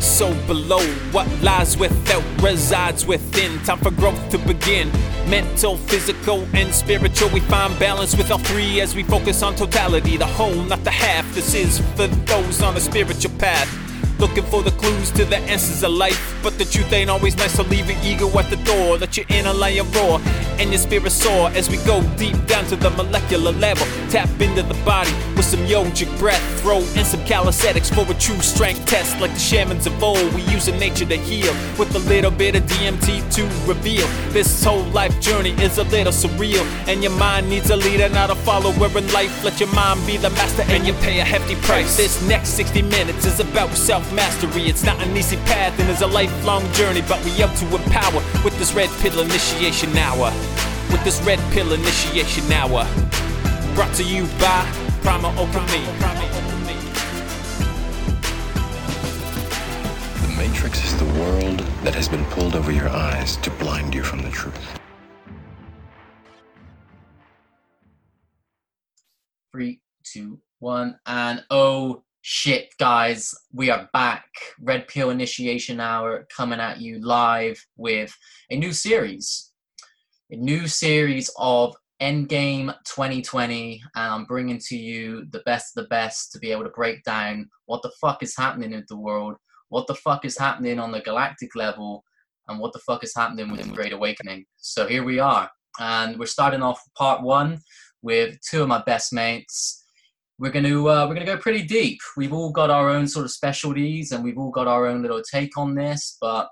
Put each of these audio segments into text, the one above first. so below, what lies without resides within. Time for growth to begin. Mental, physical, and spiritual. We find balance with all three as we focus on totality. The whole, not the half. This is for those on a spiritual path, looking for the clues to the answers of life. But the truth ain't always nice, so leave your ego at the door. Let your inner lion roar and your spirit soar as we go deep down to the molecular level. Tap into the body with some yogic breath. Throw in some calisthenics for a true strength test. Like the shamans of old, we using nature to heal with a little bit of DMT to reveal. This whole life journey is a little surreal, and your mind needs a leader, not a follower in life. Let your mind be the master and you pay a hefty price. This next 60 minutes is about self mastery. It's not an easy path and it's a lifelong journey, but we up to empower with this red pill initiation hour. With this red pill initiation hour, brought to you by Prima Open Me. The Matrix is the world that has been pulled over your eyes to blind you from the truth. Three, two, one, and oh. Shit, guys, we are back. Red Pill Initiation Hour coming at you live with a new series of Endgame 2020, and I'm bringing to you the best of the best to be able to break down what the fuck is happening in the world, what the fuck is happening on the galactic level, and what the fuck is happening with the Great Awakening. So here we are, and we're starting off part one with two of my best mates. We're gonna go pretty deep. We've all got our own sort of specialties, and we've all got our own little take on this. But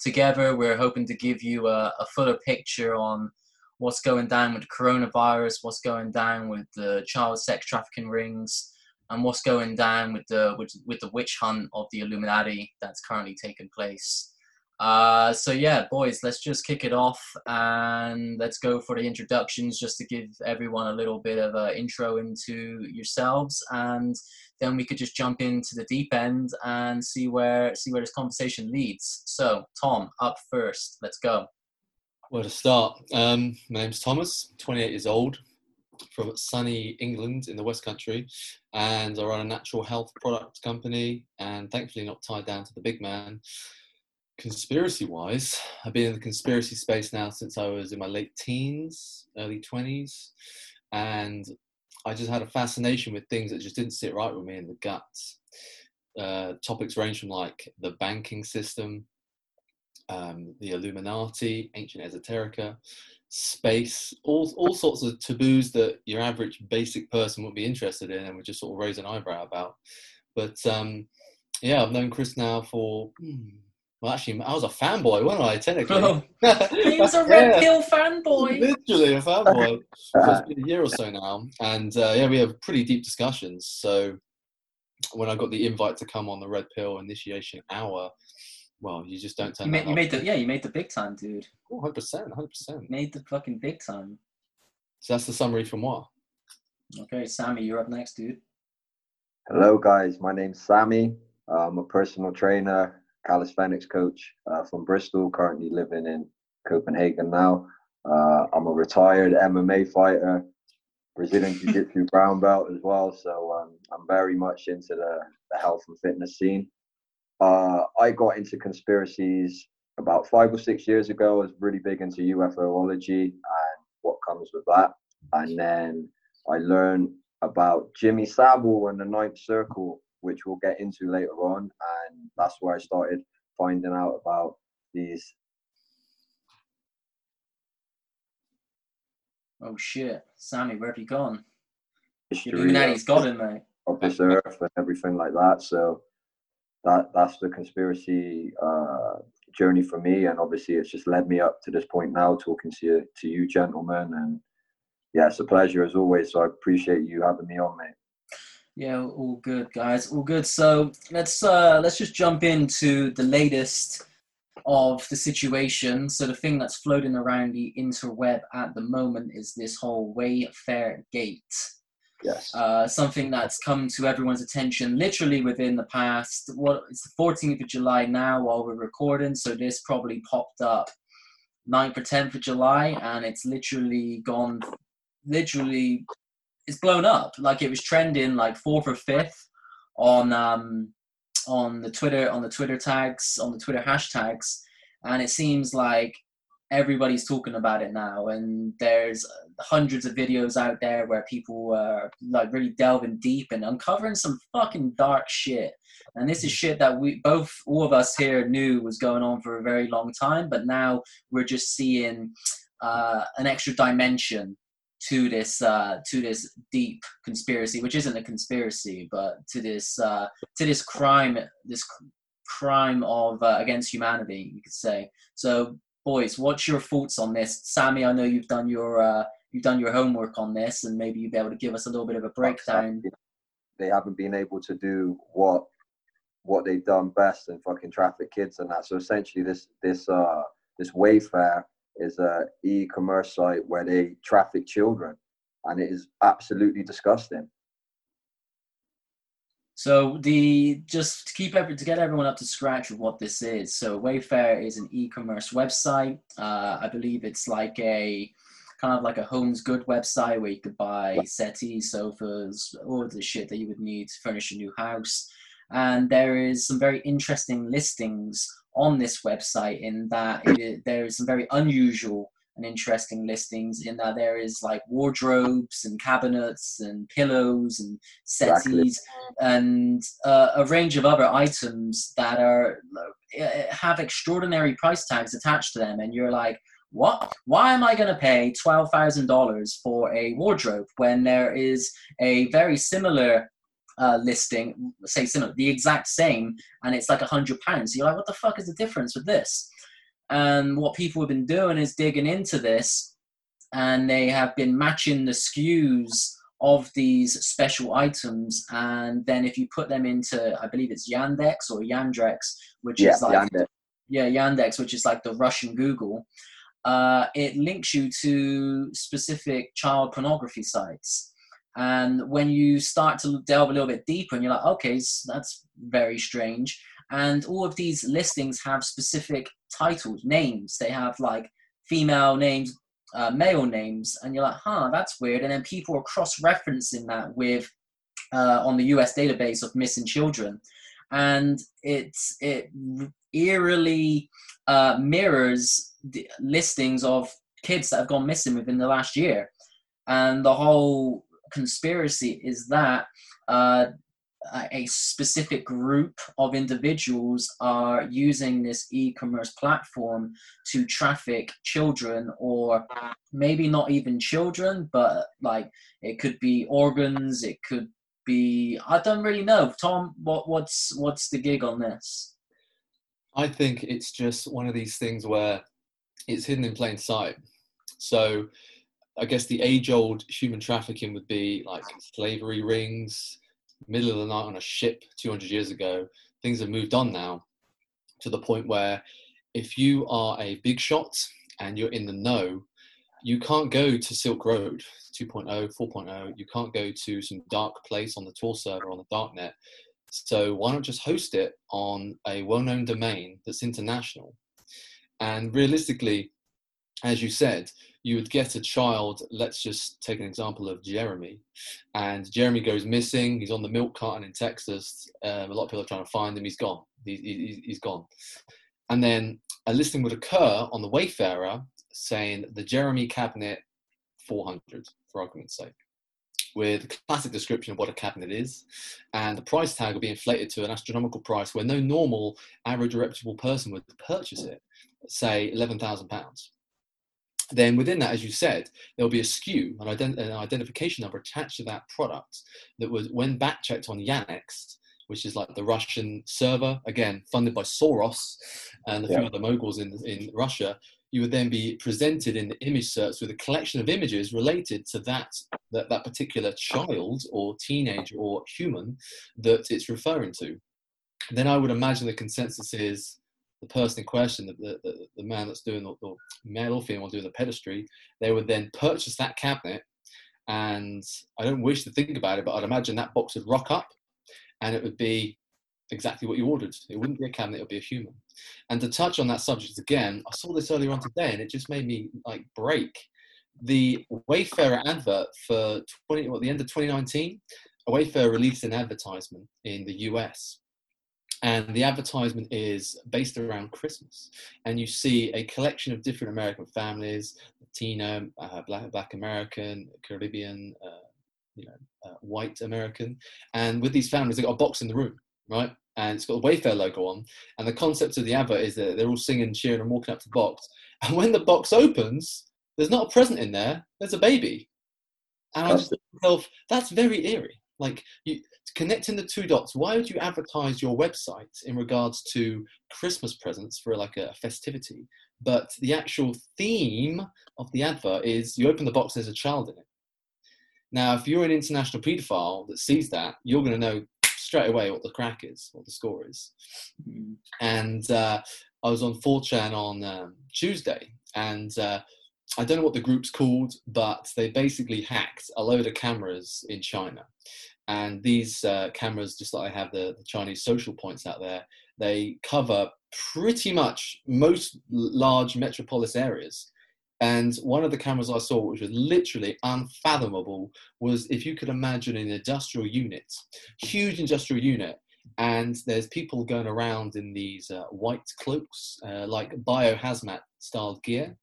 together, we're hoping to give you a fuller picture on what's going down with the coronavirus, what's going down with the child sex trafficking rings, and what's going down with the witch hunt of the Illuminati that's currently taking place. So yeah, boys, let's just kick it off and let's go for the introductions, just to give everyone a little bit of an intro into yourselves, and then we could just jump into the deep end and see where this conversation leads. So Tom, up first, let's go. Where to start? My name's Thomas, 28 years old, from sunny England in the West Country, and I run a natural health product company, and thankfully not tied down to the big man. Conspiracy-wise, I've been in the conspiracy space now since I was in my late teens, early 20s, and I just had a fascination with things that just didn't sit right with me in the gut. Topics range from like the banking system, the Illuminati, ancient esoterica, space, all sorts of taboos that your average basic person wouldn't be interested in and would just sort of raise an eyebrow about. But yeah, I've known Chris now for... Well, actually, I was a fanboy, wasn't I, technically? Oh. He was a Red Pill fanboy. Literally a fanboy. It's been a year or so now. And, yeah, we have pretty deep discussions. So when I got the invite to come on the Red Pill Initiation Hour, well, you just don't turn that off. Yeah, you made the big time, dude. 100%. Made the fucking big time. So that's the summary from what? Okay, Sammy, you're up next, dude. Hello, guys. My name's Sammy. I'm a personal trainer, calisthenics coach from Bristol, currently living in Copenhagen now. I'm a retired MMA fighter, Brazilian Jiu-Jitsu brown belt as well, so I'm very much into the health and fitness scene. I got into conspiracies about 5 or 6 years ago. I was really big into UFOlogy and what comes with that. And then I learned about Jimmy Savile and the Ninth Circle, which we'll get into later on, and that's where I started finding out about these. Oh shit, Sammy, where have you gone? Illuminati's got him, mate. Of this earth and everything like that. So that's the conspiracy journey for me, and obviously it's just led me up to this point now, talking to you gentlemen, and yeah, it's a pleasure as always. So I appreciate you having me on, mate. Yeah, all good, guys. All good. So let's just jump into the latest of the situation. So the thing that's floating around the interweb at the moment is this whole Wayfair Gate. Yes. Something that's come to everyone's attention literally within the past, it's the 14th of July now while we're recording, so this probably popped up 9th or 10th of July, and it's literally gone, it's blown up. Like, it was trending like 4th or 5th on the Twitter hashtags, and it seems like everybody's talking about it now, and there's hundreds of videos out there where people are like really delving deep and uncovering some fucking dark shit. And this is shit that all of us here knew was going on for a very long time, but now we're just seeing an extra dimension to this deep conspiracy, which isn't a conspiracy, but to this crime of against humanity, you could say. So, boys, what's your thoughts on this? Sammy, I know you've done your homework on this, and maybe you'll be able to give us a little bit of a breakdown. They haven't been able to do what they've done best and fucking traffic kids and that. So essentially, this Wayfair is a e-commerce site where they traffic children, and it is absolutely disgusting. So just to get everyone up to scratch with what this is. So Wayfair is an e-commerce website. I believe it's like a kind of like a Home's Good website where you could buy settees, sofas, all of the shit that you would need to furnish a new house. And there is some very interesting listings on this website in that there is some very unusual and interesting listings in that there is like wardrobes and cabinets and pillows and settees and a range of other items that have extraordinary price tags attached to them, and you're like, what? Why am I going to pay $12,000 for a wardrobe when there is a very similar listing, the exact same, and it's like £100? You're like, what the fuck is the difference with this? And what people have been doing is digging into this, and they have been matching the SKUs of these special items. And then if you put them into, I believe it's Yandex or Yandrex, which is like, Yandex. Yeah, Yandex, which is like the Russian Google. It links you to specific child pornography sites. And when you start to delve a little bit deeper, and you're like, okay, that's very strange. And all of these listings have specific titles, names. They have like female names, male names, and you're like, huh, that's weird. And then people are cross-referencing that with on the US database of missing children. And it eerily mirrors the listings of kids that have gone missing within the last year. And the whole conspiracy is that a specific group of individuals are using this e-commerce platform to traffic children, or maybe not even children, but like it could be organs, it could be, I don't really know. Tom, what's the gig on this? I think it's just one of these things where it's hidden in plain sight. So I guess the age-old human trafficking would be like slavery rings, middle of the night on a ship 200 years ago. Things have moved on now to the point where if you are a big shot and you're in the know, you can't go to Silk Road 2.0, 4.0. You can't go to some dark place on the Tor server on the darknet. So why not just host it on a well-known domain that's international? And realistically, as you said, you would get a child, let's just take an example of Jeremy. And Jeremy goes missing, he's on the milk carton in Texas, a lot of people are trying to find him, he's gone. And then a listing would occur on the Wayfarer saying the Jeremy cabinet 400, for argument's sake, with a classic description of what a cabinet is. And the price tag would be inflated to an astronomical price where no normal, average, reputable person would purchase it, say £11,000. Then within that, as you said, there'll be a SKU, an identification number attached to that product that was, when back-checked on Yandex, which is like the Russian server, again, funded by Soros and a few other moguls in Russia, you would then be presented in the image search with a collection of images related to that particular child or teenager or human that it's referring to. Then I would imagine the consensus is the person in question, the man that's doing, the male or female doing the pedestry, they would then purchase that cabinet. And I don't wish to think about it, but I'd imagine that box would rock up and it would be exactly what you ordered. It wouldn't be a cabinet, it would be a human. And to touch on that subject again, I saw this earlier on today and it just made me like break. The Wayfarer advert for the end of 2019, Wayfarer released an advertisement in the US. And the advertisement is based around Christmas. And you see a collection of different American families, Latino, Black American, Caribbean, white American. And with these families, they've got a box in the room, right? And it's got the Wayfair logo on. And the concept of the advert is that they're all singing, cheering, and walking up to the box. And when the box opens, there's not a present in there. There's a baby. And I just thought to myself, that's very eerie. Like, connecting the two dots, why would you advertise your website in regards to Christmas presents for like a festivity? But the actual theme of the advert is you open the box, there's a child in it. Now, if you're an international paedophile that sees that, you're going to know straight away what the crack is, what the score is. Mm-hmm. And I was on 4chan on Tuesday, and I don't know what the group's called, but they basically hacked a load of cameras in China. And these cameras, just like I have the Chinese social points out there, they cover pretty much most large metropolis areas. And one of the cameras I saw, which was literally unfathomable, was if you could imagine an industrial unit, huge industrial unit, and there's people going around in these white cloaks, like biohazmat style gear.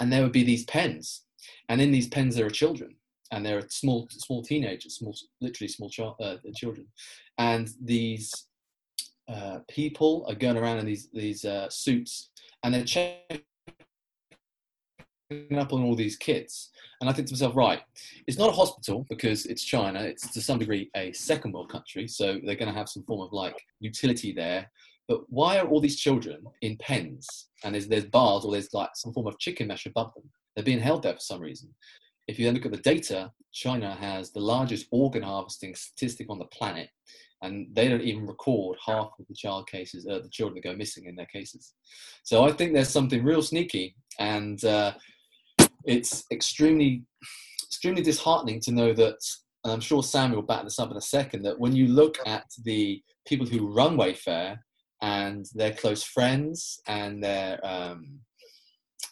And there would be these pens, and in these pens there are children, and there are small teenagers, children, and these people are going around in these suits, and they're checking up on all these kids. And I think to myself, right, it's not a hospital because it's China; it's to some degree a second world country, so they're going to have some form of like utility there. But why are all these children in pens? And there's bars or there's like some form of chicken mesh above them. They're being held there for some reason. If you then look at the data, China has the largest organ harvesting statistic on the planet. And they don't even record half of the the children that go missing in their cases. So I think there's something real sneaky. And it's extremely, extremely disheartening to know that, and I'm sure Samuel will back this up in a second, that when you look at the people who run Wayfair, and their close friends and their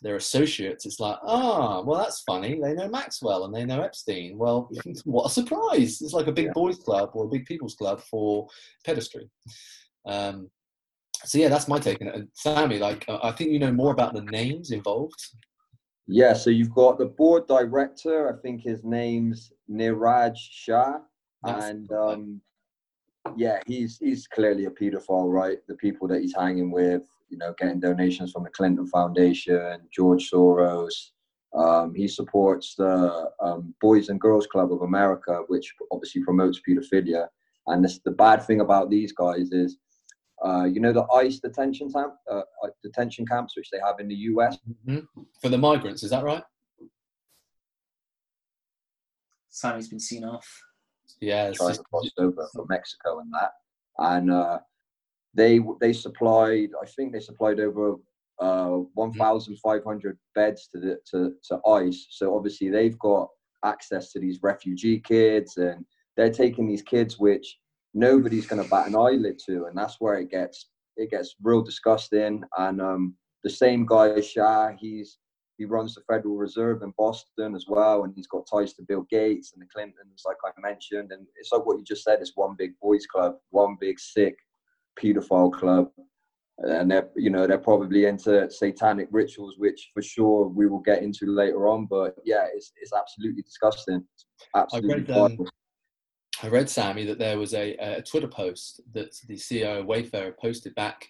associates, it's like, well, that's funny. They know Maxwell and they know Epstein. Well, what a surprise. It's like a big boys club or a big people's club for pedestry. So, that's my take on it. And Sammy, I think you know more about the names involved. Yeah, so you've got the board director. I think his name's Niraj Shah. Yeah, he's clearly a paedophile, right? The people that he's hanging with, getting donations from the Clinton Foundation, George Soros. He supports the Boys and Girls Club of America, which obviously promotes paedophilia. And the bad thing about these guys is, the ICE detention camps, which they have in the US. Mm-hmm. For the migrants, is that right? Sammy's been seen off. Yeah, trying to cross over from Mexico and that, and they supplied. I think they supplied over 1,500 beds to ICE. So obviously they've got access to these refugee kids, and they're taking these kids, which nobody's going to bat an eyelid to, and that's where it gets real disgusting. And the same guy Shah, he runs the Federal Reserve in Boston as well, and he's got ties to Bill Gates and the Clintons, like I mentioned. And it's like what you just said, it's one big boys club, one big sick paedophile club. And they're probably into satanic rituals, which for sure we will get into later on. But yeah, it's absolutely disgusting. Absolutely horrible. I read, Sammy, that there was a Twitter post that the CEO of Wayfarer posted back,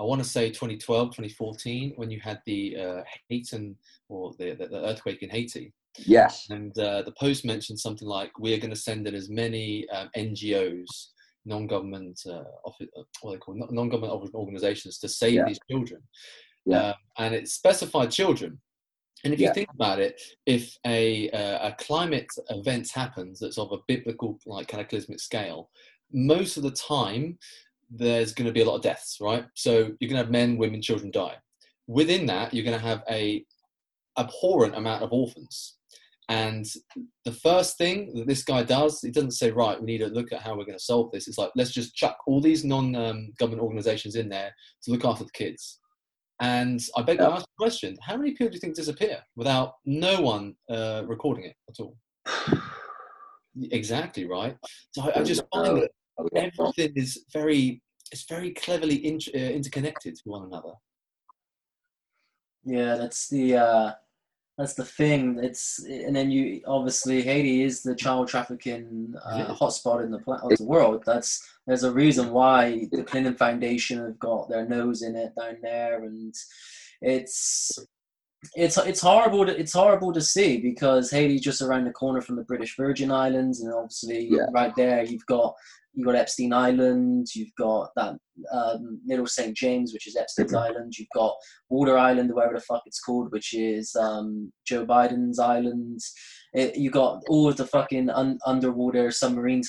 I want to say 2012, 2014, when you had the Haitian, or the earthquake in Haiti. Yes. And the post mentioned something like, we are going to send in as many NGOs, non-government organizations to save these children. Yeah. And it specified children. And if you think about it, if a climate event happens that's of a biblical, like cataclysmic scale, most of the time, there's going to be a lot of deaths, right? So you're going to have men, women, children die. Within that, you're going to have a abhorrent amount of orphans. And the first thing that this guy does, he doesn't say, right, we need to look at how we're going to solve this. It's like, let's just chuck all these non-government organisations in there to look after the kids. And I beg to ask the question, how many people do you think disappear without no one recording it at all? Exactly, right? So I just find that everything is very cleverly interconnected to one another. Yeah, that's the thing. It's, and then you obviously, Haiti is the child trafficking hotspot in the world. There's a reason why the Clinton Foundation have got their nose in it down there, and it's horrible to see, because Haiti's just around the corner from the British Virgin Islands, and obviously right there you've got Epstein Island, you've got that Little St. James, which is Epstein's Island, you've got Water Island, whatever the fuck it's called, which is Joe Biden's island. You've got all of the fucking underwater submarine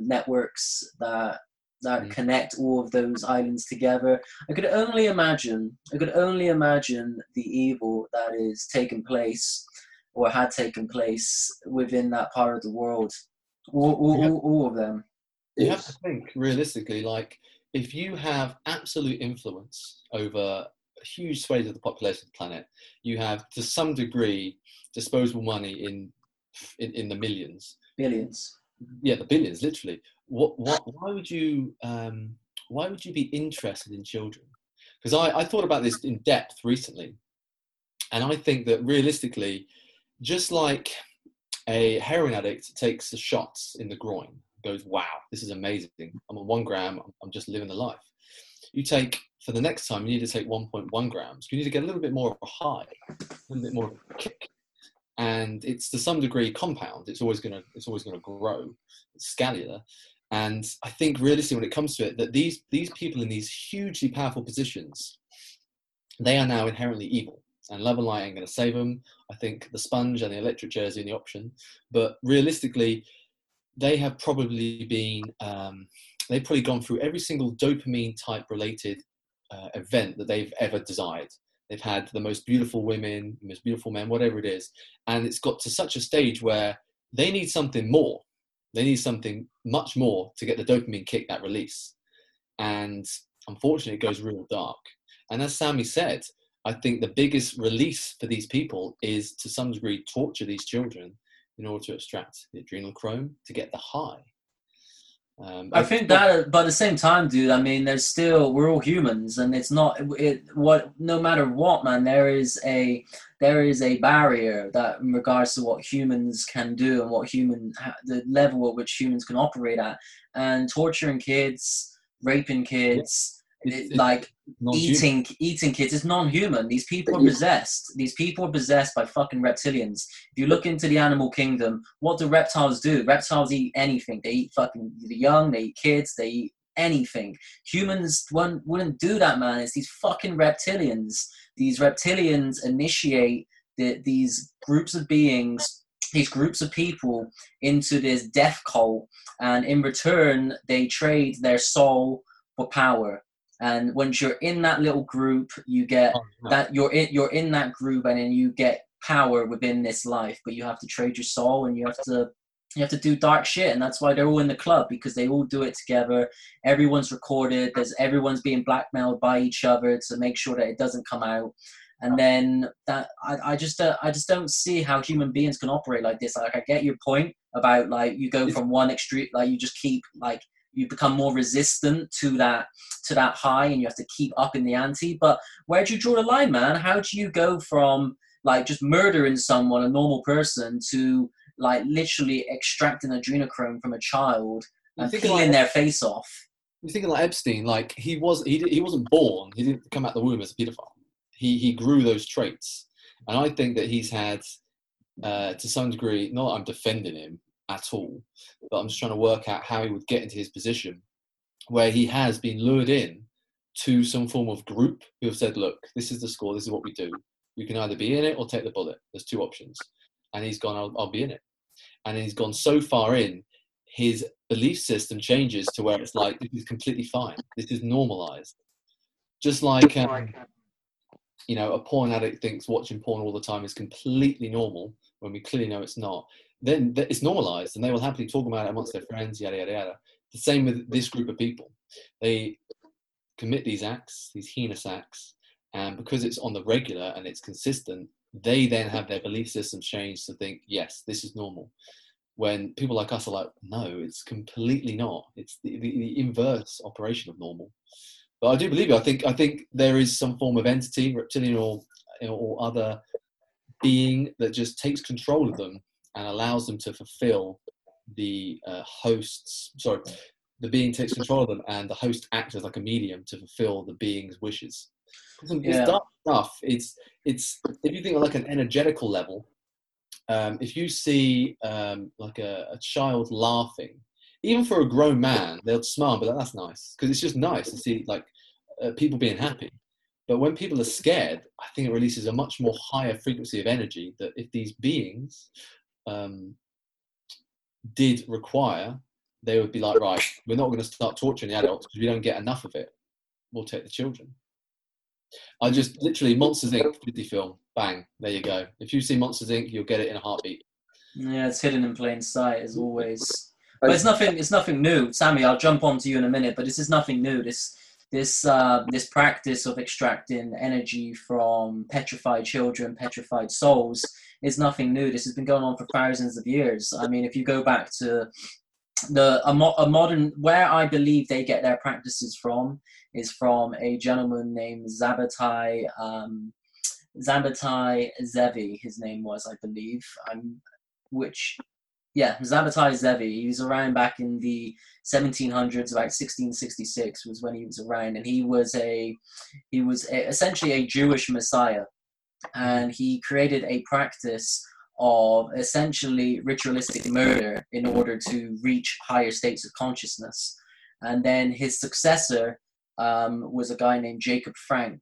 networks that connect all of those islands together. I could only imagine the evil that is taking place or had taken place within that part of the world. All of them. You have to think realistically, like, if you have absolute influence over huge swathes of the population of the planet, you have to some degree disposable money in the millions. Billions. Yeah, the billions, literally. Why would you be interested in children? Because I thought about this in depth recently, and I think that realistically, just like a heroin addict takes the shots in the groin, goes, wow, this is amazing, I'm on 1 gram, I'm just living the life. You take, for the next time, you need to take 1.1 grams. You need to get a little bit more of a high, a little bit more of a kick. And it's to some degree compound. It's always gonna grow. It's scalar. And I think realistically, when it comes to it, that these people in these hugely powerful positions, they are now inherently evil. And love and light ain't gonna save them. I think the sponge and the electric chair is the only option. But realistically, they have probably been, they've probably gone through every single dopamine type related event that they've ever desired. They've had the most beautiful women, the most beautiful men, whatever it is. And it's got to such a stage where they need something more. They need something much more to get the dopamine kick, that release. And unfortunately, it goes real dark. And as Sammy said, I think the biggest release for these people is to some degree torture these children in order to extract the adrenal chrome to get the high. I think that, but at the same time, dude, I mean, there's still, we're all humans, and it's not, no matter what, man, there is a barrier that in regards to what humans can do and what the level at which humans can operate at, and torturing kids, raping kids, eating kids is non-human. These people are possessed by fucking reptilians. If you look into the animal kingdom, what do reptiles do? Reptiles eat anything. They eat fucking the young, they eat kids, they eat anything. Humans wouldn't do that, man. It's these fucking reptilians. These reptilians initiate these groups of beings, these groups of people into this death cult, and in return they trade their soul for power. And once you're in that little group, you get that you're in that group, and then you get power within this life. But you have to trade your soul, and you have to do dark shit. And that's why they're all in the club, because they all do it together. Everyone's recorded. Everyone's being blackmailed by each other to make sure that it doesn't come out. And then that I just don't see how human beings can operate like this. Like, I get your point about, like, you go from one extreme, like you just keep, like, you become more resistant to that high, and you have to keep up in the ante. But where do you draw the line, man? How do you go from, like, just murdering someone, a normal person, to, like, literally extracting adrenochrome from a child and peeling their face off? You're thinking like Epstein. Like, he wasn't born. He didn't come out the womb as a pedophile. He grew those traits. And I think that he's had, to some degree, not that I'm defending him at all, but I'm just trying to work out how he would get into his position where he has been lured in to some form of group who have said, look, this is the score, this is what we do, you can either be in it or take the bullet, there's two options. And he's gone, I'll be in it. And he's gone so far in, his belief system changes to where it's like, this is completely fine. This is normalized. Just like, you know, a porn addict thinks watching porn all the time is completely normal when we clearly know it's not. Then it's normalized and they will happily talk about it amongst their friends, yada, yada, yada. The same with this group of people. They commit these acts, these heinous acts, and because it's on the regular and it's consistent, they then have their belief system changed to think, yes, this is normal. When people like us are like, no, it's completely not. It's the inverse operation of normal. But I do believe you. I think there is some form of entity, reptilian or other being that just takes control of them and allows them to fulfill the the being takes control of them and the host acts as like a medium to fulfill the being's wishes. It's dark stuff. It's if you think of like an energetical level, if you see like a child laughing, even for a grown man, they'll smile, but that's nice because it's just nice to see like people being happy. But when people are scared, I think it releases a much more higher frequency of energy that if these beings did require, they would be like, right, we're not going to start torturing the adults because we don't get enough of it. We'll take the children. I just literally Monsters Inc. 50 film, bang, there you go. If you see Monsters Inc., you'll get it in a heartbeat. Yeah, it's hidden in plain sight as always. But it's nothing new, Sammy. I'll jump on to you in a minute, but this is nothing new. This practice of extracting energy from petrified children, petrified souls, is nothing new. This has been going on for thousands of years. I mean, if you go back to a modern, where I believe they get their practices from is from a gentleman named Zabbatai Zevi, his name was, I believe. Zabbatai Zevi, he was around back in the 1700s, about 1666 was when he was around, and he was essentially a Jewish messiah, and he created a practice of essentially ritualistic murder in order to reach higher states of consciousness. And then his successor was a guy named Jacob Frank.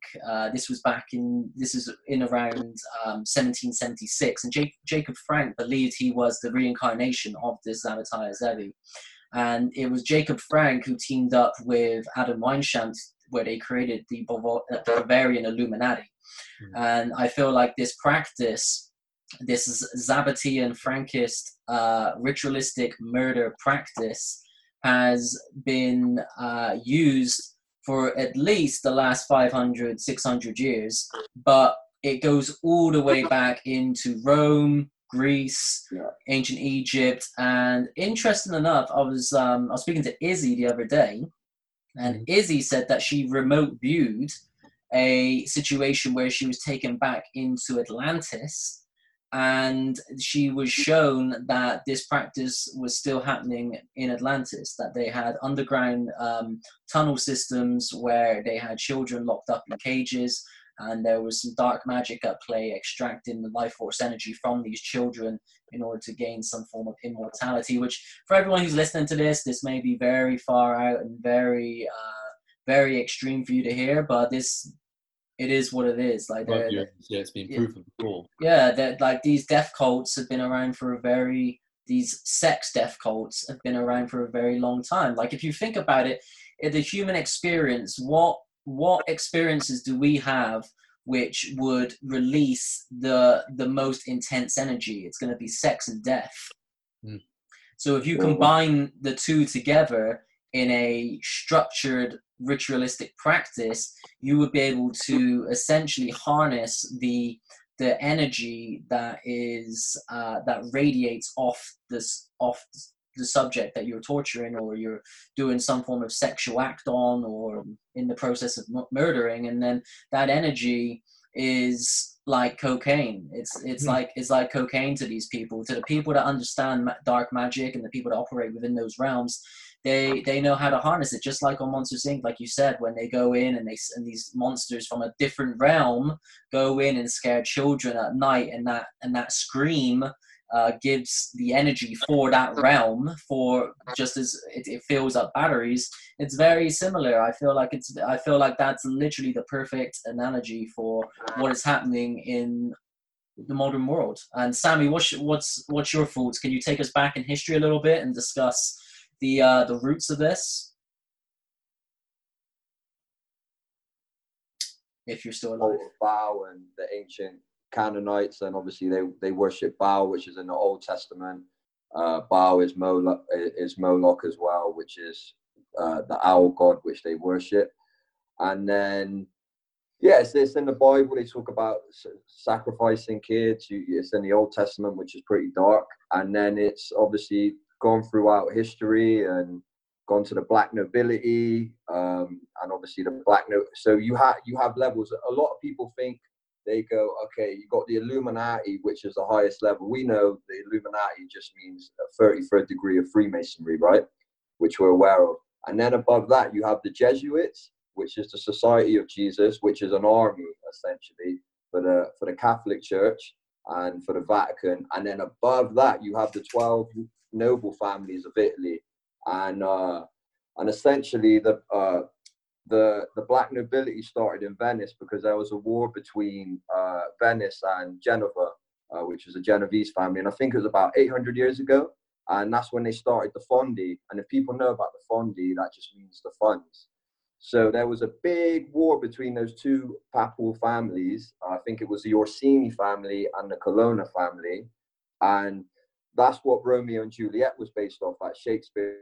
This is around 1776, and Jacob Frank believed he was the reincarnation of this Zabbatai Zevi, and it was Jacob Frank who teamed up with Adam Weishaupt, where they created the Bavarian Illuminati. And I feel like this practice, this Zabbatian Frankist ritualistic murder practice, has been used for at least the last 500, 600 years, but it goes all the way back into Rome, Greece, ancient Egypt. And interesting enough, I was speaking to Izzy the other day, and Izzy said that she remote viewed a situation where she was taken back into Atlantis, and she was shown that this practice was still happening in Atlantis, that they had underground tunnel systems where they had children locked up in cages, and there was some dark magic at play, extracting the life force energy from these children in order to gain some form of immortality, which for everyone who's listening to this may be very far out and very, very extreme for you to hear, but it is what it is. Like, it's been proven before. Yeah, that like these death cults have been around for these sex death cults have been around for a very long time. Like, if you think about it, the human experience, what experiences do we have which would release the most intense energy? It's going to be sex and death. So if you combine the two together in a structured ritualistic practice, you would be able to essentially harness the energy that is that radiates off the subject that you're torturing or you're doing some form of sexual act on, or in the process of murdering. And then that energy is like cocaine. It's like cocaine to these people, to the people that understand dark magic and the people that operate within those realms. They know how to harness it, just like on Monsters Inc., like you said, when they go in and these monsters from a different realm go in and scare children at night, and that scream gives the energy for that realm, for just as it fills up batteries. It's very similar. I feel like that's literally the perfect analogy for what is happening in the modern world. And Sammy, what's your thoughts? Can you take us back in history a little bit and discuss the roots of this. If you're still alive. Baal and the ancient Canaanites, and obviously they worship Baal, which is in the Old Testament. Baal is Moloch as well, which is the owl god, which they worship. And then, yes, it's in the Bible. They talk about sacrificing kids. It's in the Old Testament, which is pretty dark. And then it's obviously gone throughout history and gone to the black nobility, and obviously the black note. So you have levels. A lot of people think they go, okay, you got the Illuminati, which is the highest level. We know the Illuminati just means a 33rd degree of Freemasonry, right? Which we're aware of. And then above that, you have the Jesuits, which is the Society of Jesus, which is an army, essentially, for the Catholic Church and for the Vatican. And then above that, you have the 12 noble families of Italy. And essentially, the black nobility started in Venice because there was a war between Venice and Genova, which was a Genovese family. And I think it was about 800 years ago. And that's when they started the Fondi. And if people know about the Fondi, that just means the funds. So there was a big war between those two papal families. I think it was the Orsini family and the Colonna family. And that's what Romeo and Juliet was based off, like Shakespeare.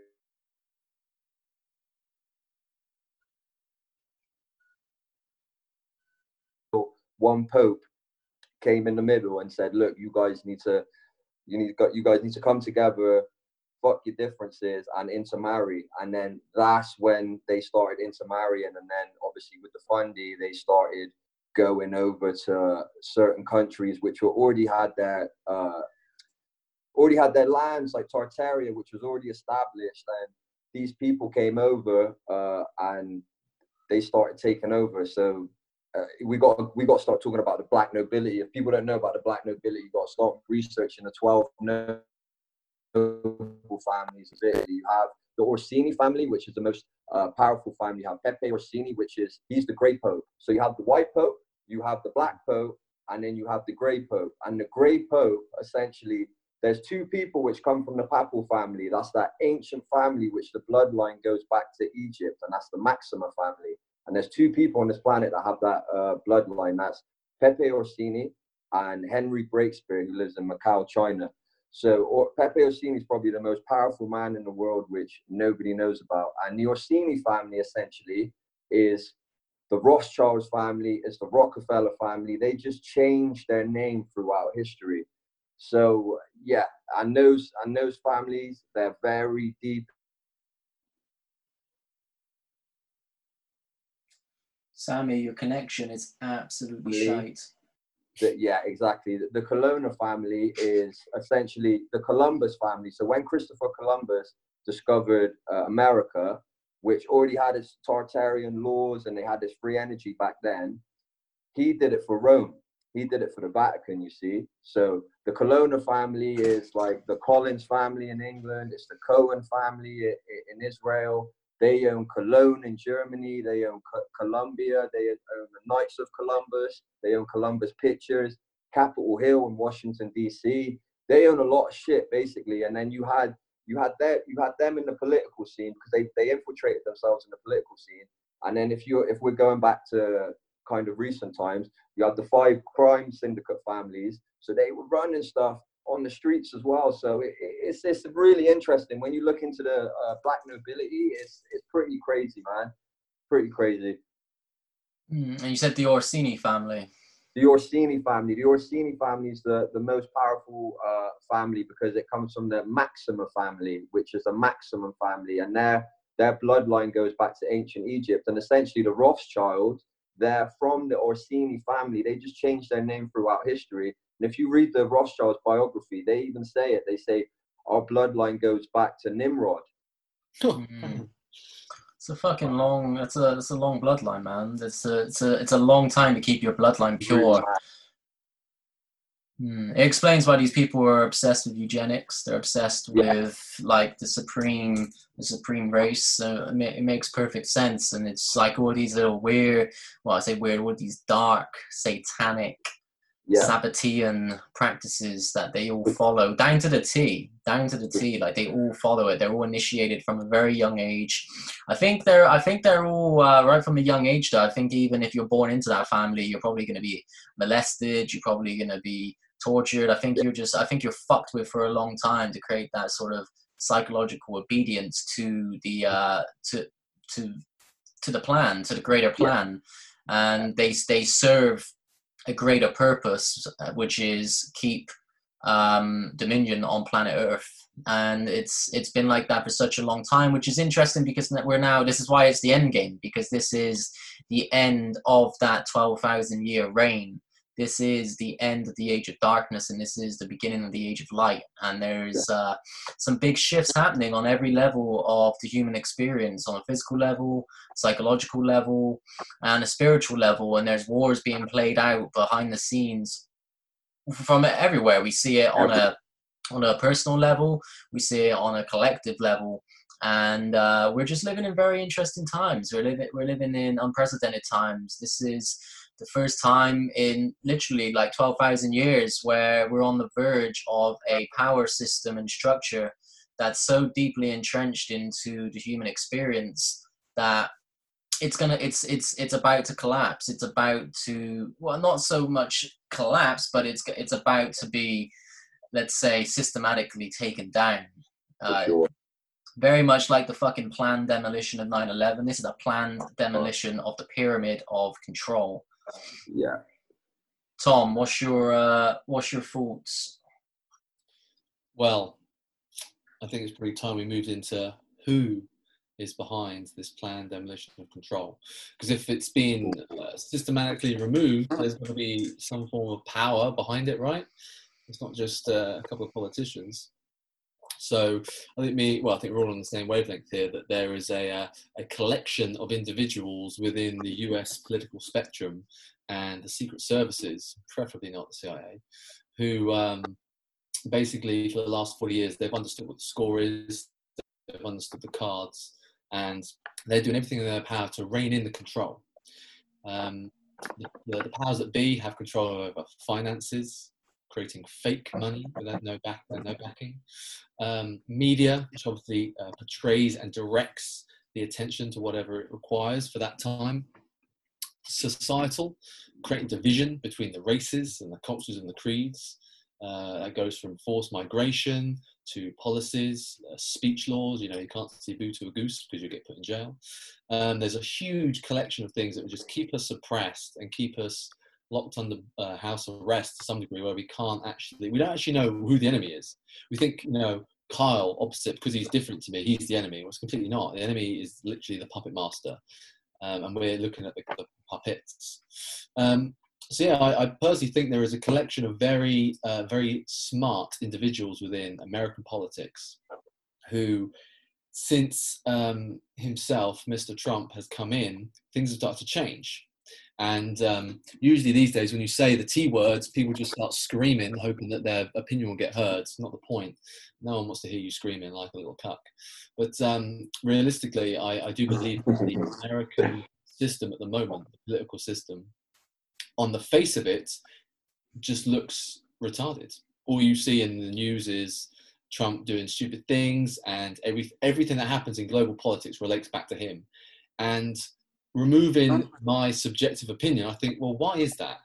One pope came in the middle and said, look, you guys need to come together, fuck your differences, and intermarry. And then that's when they started intermarrying. And then obviously with the Fondi, they started going over to certain countries which were already had their lands, like Tartaria, which was already established. And these people came over and they started taking over. So we got to start talking about the black nobility. If people don't know about the black nobility, you've got to start researching the 12 noble families of Italy. You have the Orsini family, which is the most powerful family. You have Pepe Orsini, which is, he's the Grey Pope. So you have the White Pope, you have the Black Pope, and then you have the Grey Pope. And the Grey Pope, essentially, there's two people which come from the papal family. That's that ancient family, which the bloodline goes back to Egypt, and that's the Maxima family. And there's two people on this planet that have that bloodline. That's Pepe Orsini and Henry Breakspear, who lives in Macau, China. So Pepe Orsini is probably the most powerful man in the world, which nobody knows about. And the Orsini family, essentially, is the Rothschilds family, is the Rockefeller family. They just changed their name throughout history. So, yeah, and those families, they're very deep. Sammy, your connection is absolutely shite. Yeah, exactly. The Colonna family is essentially the Columbus family. So when Christopher Columbus discovered America, which already had its Tartarian laws and they had this free energy back then, he did it for Rome. He did it for the Vatican, you see. So the Colonna family is like the Collins family in England. It's the Cohen family in Israel. They own Cologne in Germany. They own Colombia. They own the Knights of Columbus. They own Columbus Pictures, Capitol Hill in Washington D.C. They own a lot of shit basically. And then you had them in the political scene because they infiltrated themselves in the political scene. And then if we're going back to kind of recent times, you have the five crime syndicate families. So they were running stuff on the streets as well. So it's really interesting when you look into the black nobility. It's pretty crazy, man. Pretty crazy. And you said the Orsini family. The Orsini family. The Orsini family is the most powerful family because it comes from the Maxima family, which is the Maximum family, and their bloodline goes back to ancient Egypt. And essentially, the Rothschilds, they're from the Orsini family. They just changed their name throughout history. And if you read the Rothschilds biography, they even say it. They say, our bloodline goes back to Nimrod. It's a fucking long, it's a long bloodline, man. It's a long time to keep your bloodline pure. It explains why these people are obsessed with eugenics. They're obsessed with like the supreme race. So it makes perfect sense. And it's like all these little weird, well, I say weird, all these dark, satanic Sabbatean practices that they all follow down to the T, like they all follow it. They're all initiated from a very young age. I think they're all right from a young age though. I think even if you're born into that family, you're probably going to be molested. You're probably going to be tortured. I think you're fucked with for a long time to create that sort of psychological obedience to the to the plan, to the greater plan. And they serve a greater purpose, which is keep dominion on planet Earth. And it's been like that for such a long time, which is interesting because this is why it's the end game, because this is the end of that 12,000 year reign. This is the end of the age of darkness, and this is the beginning of the age of light. And there's some big shifts happening on every level of the human experience, on a physical level, psychological level, and a spiritual level. And there's wars being played out behind the scenes from everywhere. We see it on a personal level. We see it on a collective level. And we're just living in very interesting times. We're living in unprecedented times. This is the first time in literally like 12,000 years where we're on the verge of a power system and structure that's so deeply entrenched into the human experience that it's about to collapse. It's about to, well, not so much collapse, but it's about to be, let's say, systematically taken down. Sure. Very much like the fucking planned demolition of 9/11. This is a planned demolition of the pyramid of control. Yeah. Tom, what's your thoughts? Well, I think it's pretty time we moved into who is behind this planned demolition of control. Because if it's been systematically removed, there's going to be some form of power behind it, right? It's not just a couple of politicians. So I think we're all on the same wavelength here, that there is a collection of individuals within the US political spectrum and the secret services, preferably not the CIA, who basically for the last 40 years, they've understood what the score is, they've understood the cards, and they're doing everything in their power to rein in the control. The powers that be have control over finances, creating fake money without no backing. Media, which obviously portrays and directs the attention to whatever it requires for that time. Societal, creating division between the races and the cultures and the creeds. That goes from forced migration to policies, speech laws. You know, you can't say boo to a goose because you get put in jail. There's a huge collection of things that would just keep us suppressed and keep us locked under house arrest to some degree, where we don't actually know who the enemy is. We think, you know, Kyle opposite, because he's different to me, he's the enemy. Well, it's completely not. The enemy is literally the puppet master. And we're looking at the puppets. I personally think there is a collection of very, very smart individuals within American politics who, since himself, Mr. Trump, has come in, things have started to change. And usually these days, when you say the T words, people just start screaming, hoping that their opinion will get heard. It's not the point. No one wants to hear you screaming like a little cuck. But realistically, I do believe that the American system at the moment, the political system, on the face of it, just looks retarded. All you see in the news is Trump doing stupid things, and everything that happens in global politics relates back to him. And removing my subjective opinion, I think, well, why is that?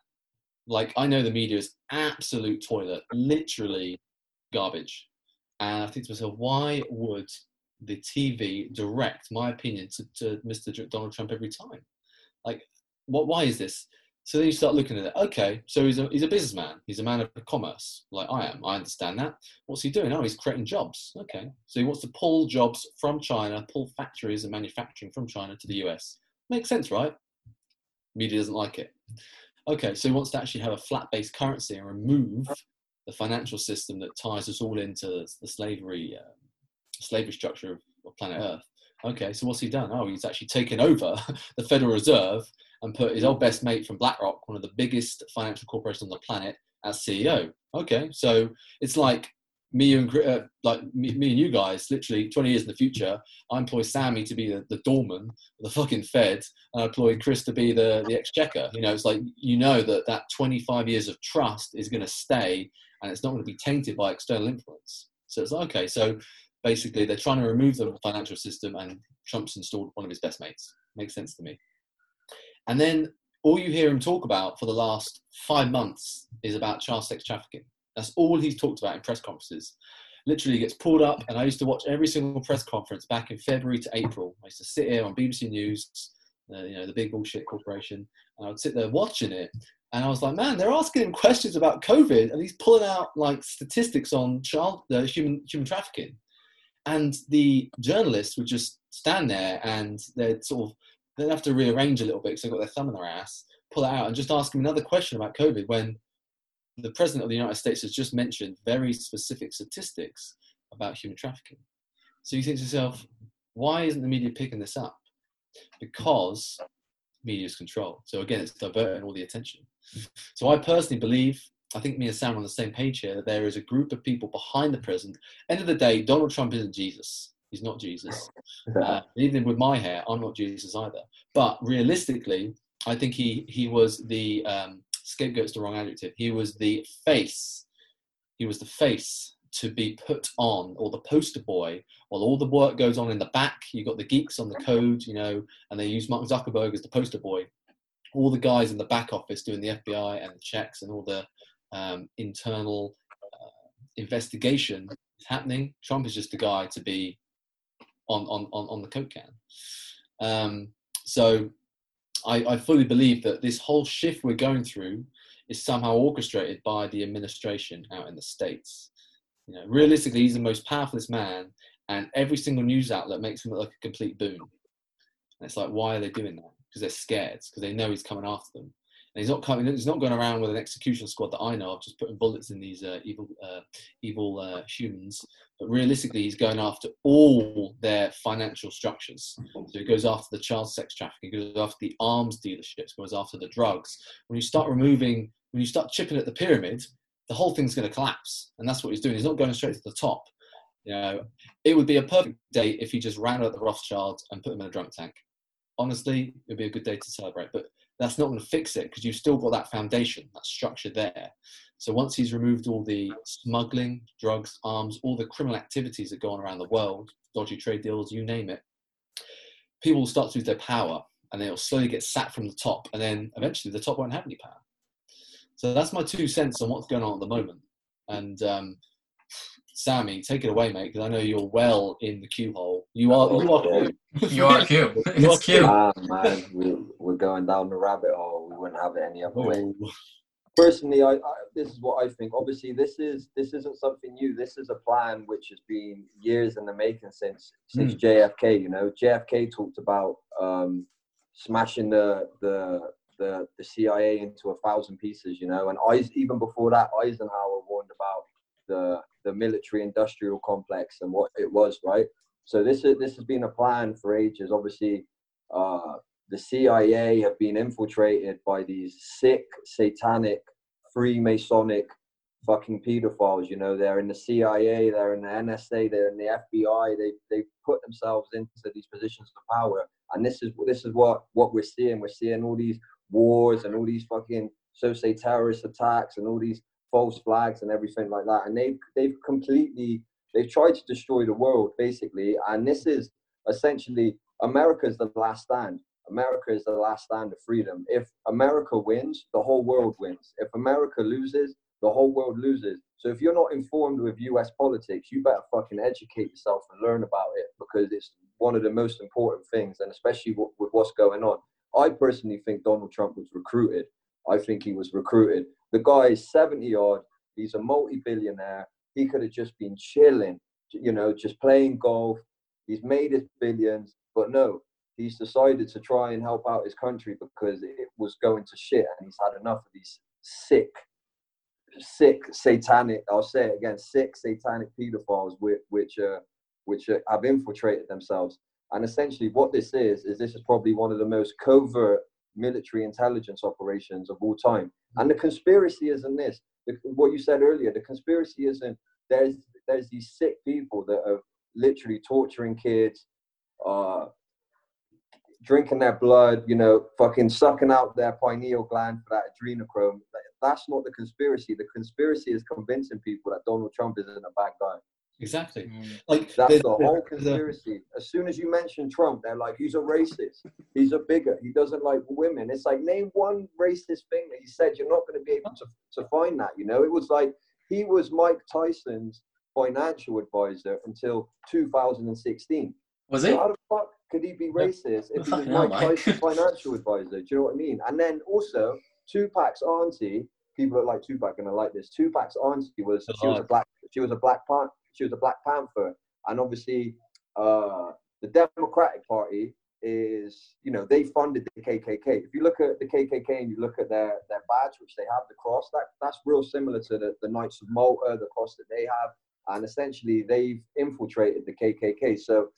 Like, I know the media is absolute toilet, literally garbage. And I think to myself, why would the TV direct my opinion to Mr. Donald Trump every time? Like, what? Why is this? So then you start looking at it. Okay, so he's a businessman. He's a man of commerce, like I am. I understand that. What's he doing? Oh, he's creating jobs. Okay. So he wants to pull jobs from China, pull factories and manufacturing from China to the US. Makes sense, right? Media doesn't like it. Okay, so he wants to actually have a flat-based currency and remove the financial system that ties us all into the slavery structure of planet Earth. Okay, so what's he done? Oh, he's actually taken over the Federal Reserve and put his old best mate from BlackRock, one of the biggest financial corporations on the planet, as CEO. Okay, so it's like me and you guys, literally 20 years in the future, I employ Sammy to be the doorman, the fucking Fed, and I employ Chris to be the exchequer. You know, it's like, you know, that 25 years of trust is going to stay, and it's not going to be tainted by external influence. So it's like, okay, so basically they're trying to remove the financial system, and Trump's installed one of his best mates. Makes sense to me. And then all you hear him talk about for the last 5 months is about child sex trafficking. That's all he's talked about in press conferences. Literally gets pulled up, and I used to watch every single press conference back in February to April. I used to sit here on BBC News, the big bullshit corporation, and I would sit there watching it. And I was like, man, they're asking him questions about COVID, and he's pulling out like statistics on human trafficking. And the journalists would just stand there, and they'd have to rearrange a little bit because they've got their thumb in their ass, pull it out, and just ask him another question about COVID when the President of the United States has just mentioned very specific statistics about human trafficking. So you think to yourself, why isn't the media picking this up? Because media is controlled. So again, it's diverting all the attention. So I personally believe, I think me and Sam are on the same page here, that there is a group of people behind the president. End of the day, Donald Trump isn't Jesus. He's not Jesus. Even with my hair, I'm not Jesus either. But realistically, I think he was the... scapegoat's the wrong adjective. He was the face to be put on, or the poster boy, while all the work goes on in the back. You got the geeks on the code, you know, and they use Mark Zuckerberg as the poster boy. All the guys in the back office doing the FBI and the checks and all the internal investigation is happening. Trump is just the guy to be on the Coke can. So I fully believe that this whole shift we're going through is somehow orchestrated by the administration out in the States. You know, realistically, he's the most powerful man, and every single news outlet makes him look like a complete boon. And it's like, why are they doing that? Because they're scared, because they know he's coming after them. And he's not going around with an execution squad that I know of, just putting bullets in these evil humans. But realistically, he's going after all their financial structures. So he goes after the child sex trafficking, goes after the arms dealerships, goes after the drugs. When you start chipping at the pyramid, the whole thing's going to collapse. And that's what he's doing. He's not going straight to the top. You know, it would be a perfect day if he just ran out the Rothschilds and put them in a drunk tank. Honestly, it would be a good day to celebrate. But that's not going to fix it, because you've still got that foundation, that structure there. So once he's removed all the smuggling, drugs, arms, all the criminal activities that go on around the world, dodgy trade deals, you name it, people will start to lose their power, and they'll slowly get sacked from the top, and then eventually the top won't have any power. So that's my 2 cents on what's going on at the moment. And Sammy, take it away, mate, because I know you're well in the Q hole. You are Q. It's Q. Ah, man, we're going down the rabbit hole. We wouldn't have it any other way. Personally, I this is what I think. Obviously, this isn't something new. This is a plan which has been years in the making since JFK. You know, JFK talked about smashing the CIA into 1,000 pieces. You know, and even before that, Eisenhower warned about the military industrial complex and what it was, right? So this has been a plan for ages. Obviously, the CIA have been infiltrated by these sick, satanic, Freemasonic fucking pedophiles. You know, they're in the CIA, they're in the NSA, they're in the FBI. They put themselves into these positions of power, and this is what we're seeing. We're seeing all these wars and all these fucking terrorist attacks and all these false flags and everything like that, and they've tried to destroy the world, basically. And this is essentially America is the last stand of freedom. If America wins, the whole world wins. If America loses, the whole world loses. So if you're not informed with US politics, you better fucking educate yourself and learn about it, because it's one of the most important things, and especially with what's going on. I personally think Donald Trump was recruited. I think he was recruited. The guy is 70-odd. He's a multi-billionaire. He could have just been chilling, you know, just playing golf. He's made his billions. But no, he's decided to try and help out his country because it was going to shit. And he's had enough of these sick, satanic, I'll say it again, sick, satanic pedophiles which have infiltrated themselves. And essentially what this is this is probably one of the most covert military intelligence operations of all time. And the conspiracy isn't this. What you said earlier, the conspiracy isn't there's these sick people that are literally torturing kids, drinking their blood, you know, fucking sucking out their pineal gland for that adrenochrome. That's not the conspiracy. The conspiracy is convincing people that Donald Trump isn't a bad guy. Exactly. Mm. Like that's the whole conspiracy. As soon as you mention Trump, they're like, he's a racist. He's a bigot. He doesn't like women. It's like, name one racist thing that he said. You're not going to be able to find that, you know? It was like, he was Mike Tyson's financial advisor until 2016. Was he? So how the fuck could he be racist if he was Mike Tyson's financial advisor? Do you know what I mean? And then also, Tupac's auntie, people that like Tupac and I like this, Tupac's auntie was, she was a Black Panther, and obviously the Democratic Party is, you know, they funded the KKK. If you look at the KKK and you look at their badge, which they have, the cross, that's real similar to the Knights of Malta, the cross that they have, and essentially they've infiltrated the KKK. So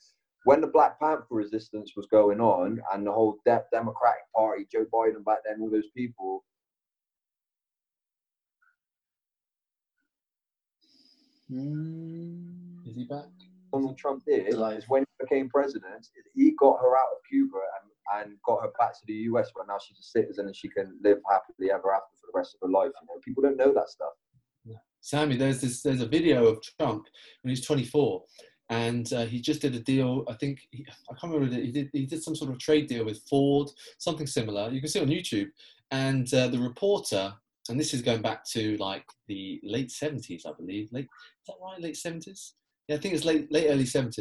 when the Black Panther resistance was going on and the whole Democratic Party, Joe Biden back then, all those people, is he back? Donald Trump did is when he became president, he got her out of Cuba and got her back to the US, where now she's a citizen and she can live happily ever after for the rest of her life. You know, people don't know that stuff. Yeah. Sammy, there's a video of Trump when he's 24, and he just did a deal. I think I can't remember. He did some sort of trade deal with Ford, something similar. You can see on YouTube, and the reporter. And this is going back to like the late 70s, I believe. Is that right? Late 70s? Yeah, I think it's late early 70s.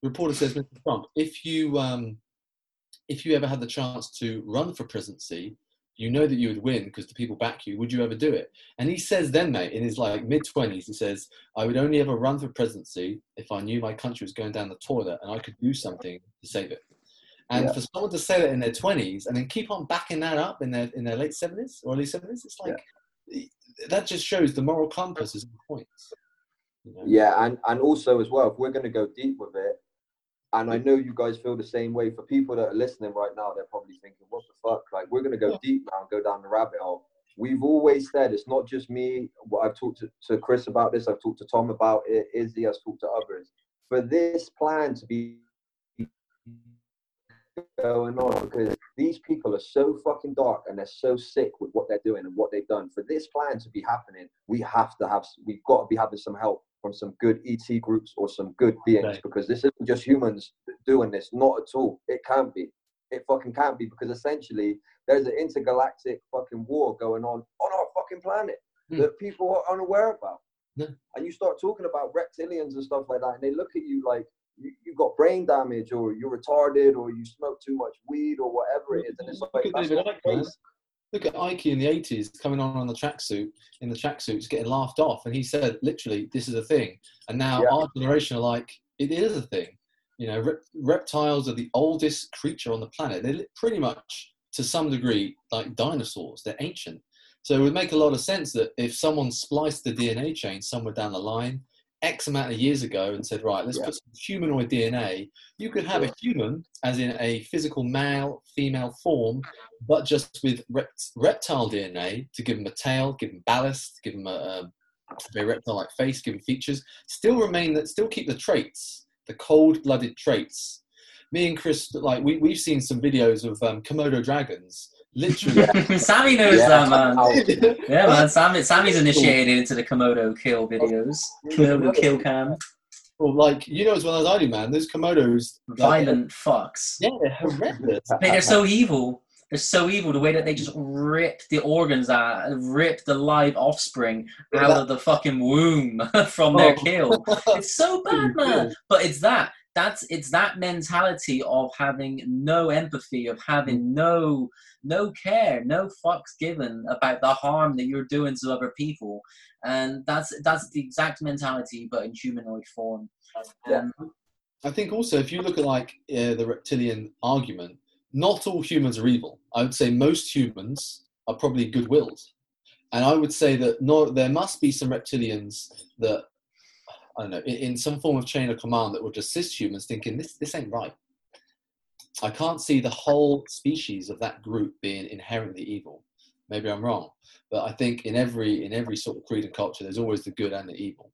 The reporter says, "Mr. Trump, if you ever had the chance to run for presidency, you know that you would win because the people back you. Would you ever do it?" And he says then, mate, in his like mid-20s, he says, "I would only ever run for presidency if I knew my country was going down the toilet and I could do something to save it." And for someone to say that in their 20s and then keep on backing that up in their late 70s or early 70s, it's like that just shows the moral compass is on point. You know? Yeah, and also as well, if we're going to go deep with it, and I know you guys feel the same way, for people that are listening right now, they're probably thinking, what the fuck? Like, we're going to go deep now and go down the rabbit hole. We've always said, it's not just me. I've talked to Chris about this. I've talked to Tom about it. Izzy has talked to others. For this plan to be going on, because these people are so fucking dark and they're so sick with what they're doing and what they've done. For this plan to be happening, we've got to be having some help from some good ET groups or some good beings, because this isn't just humans doing this, not at all. It fucking can't be, because essentially there's an intergalactic fucking war going on our fucking planet that people are unaware about. And you start talking about reptilians and stuff like that, and they look at you like you got brain damage, or you're retarded, or you smoke too much weed, or whatever it is. And it's like, that's not the case. Look at Ike in the 80s coming on the tracksuit, in the tracksuits, getting laughed off. And he said, literally, this is a thing. And now our generation are like, it is a thing. You know, reptiles are the oldest creature on the planet. They're pretty much, to some degree, like dinosaurs. They're ancient. So it would make a lot of sense that if someone spliced the DNA chain somewhere down the line, X amount of years ago, and said, right, let's put some humanoid DNA. You could have a human, as in a physical male, female form, but just with reptile DNA to give them a tail, give them ballast, give them a reptile-like face, give them features. Still keep the traits, the cold-blooded traits. Me and Chris, like we've seen some videos of Komodo dragons. Literally, Sammy knows that, man. Yeah, man. Sammy's initiated into the Komodo kill videos, Komodo kill cam. Well, like, you know as well as I do, man. Those Komodos, violent fucks. Yeah, they're horrendous. They're so evil. They're so evil. The way that they just rip the organs out, rip the live offspring out of the fucking womb from their kill. It's so bad, man. But it's that. It's that mentality of having no empathy, of having no care, no fucks given about the harm that you're doing to other people, and that's the exact mentality, but in humanoid form. I think also, if you look at like the reptilian argument, not all humans are evil. I would say most humans are probably good-willed, and I would say that there must be some reptilians that, I don't know, in some form of chain of command that would assist humans, thinking this ain't right. I can't see the whole species of that group being inherently evil. Maybe I'm wrong, but I think in every sort of creed and culture, there's always the good and the evil.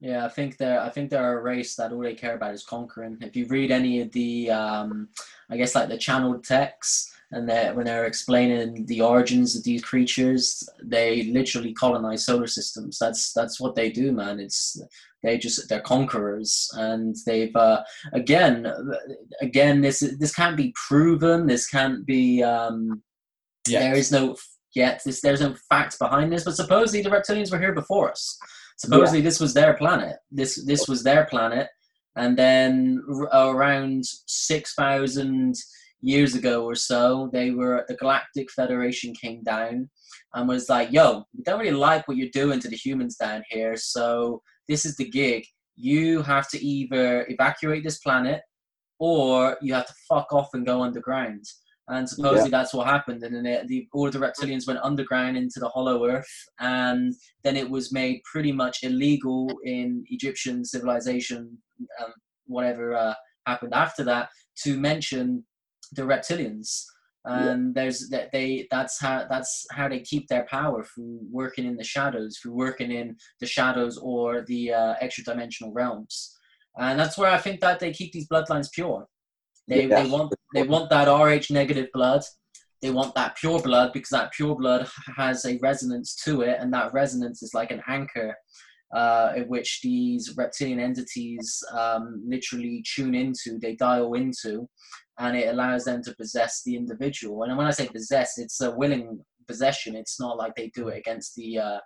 Yeah, I think they're a race that all they care about is conquering. If you read any of the, I guess like the channeled texts, and when they're explaining the origins of these creatures, they literally colonize solar systems. That's what they do, man. They're conquerors, and they've again this can't be proven. This can't be there is no yet. There's no facts behind this, but supposedly the reptilians were here before us. Supposedly this was their planet. This was their planet, and then around 6,000 years ago or so, the Galactic Federation came down and was like, "Yo, we don't really like what you're doing to the humans down here. So this is the gig. You have to either evacuate this planet, or you have to fuck off and go underground." And supposedly that's what happened. And then all of the reptilians went underground into the Hollow Earth. And then it was made pretty much illegal in Egyptian civilization, whatever happened after that, to mention the reptilians. And that's how they keep their power, through working in the shadows, or the extra-dimensional realms. And that's where I think that they keep these bloodlines pure. They want that Rh negative blood. They want that pure blood, because that pure blood has a resonance to it, and that resonance is like an anchor in which these reptilian entities literally tune into. They dial into, and it allows them to possess the individual. And when I say possess, it's a willing possession. It's not like they do it against the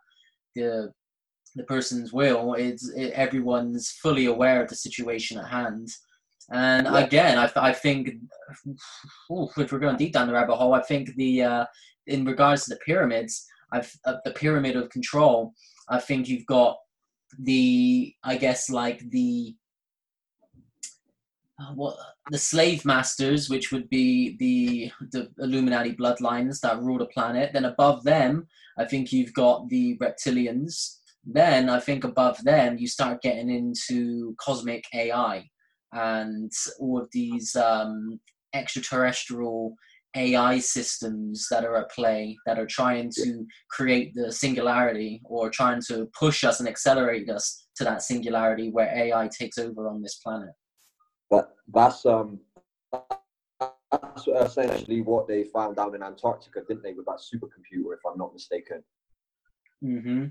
person's will. Everyone's fully aware of the situation at hand. And again, I think, if we're going deep down the rabbit hole, I think in regards to the pyramids, the pyramid of control, I think you've got the slave masters, which would be the Illuminati bloodlines that rule the planet. Then above them, I think you've got the reptilians. Then I think above them, you start getting into cosmic AI. And all of these extraterrestrial AI systems that are at play, that are trying to create the singularity, or trying to push us and accelerate us to that singularity where AI takes over on this planet. That's essentially what they found down in Antarctica, didn't they, with that supercomputer, if I'm not mistaken. Mm-hmm.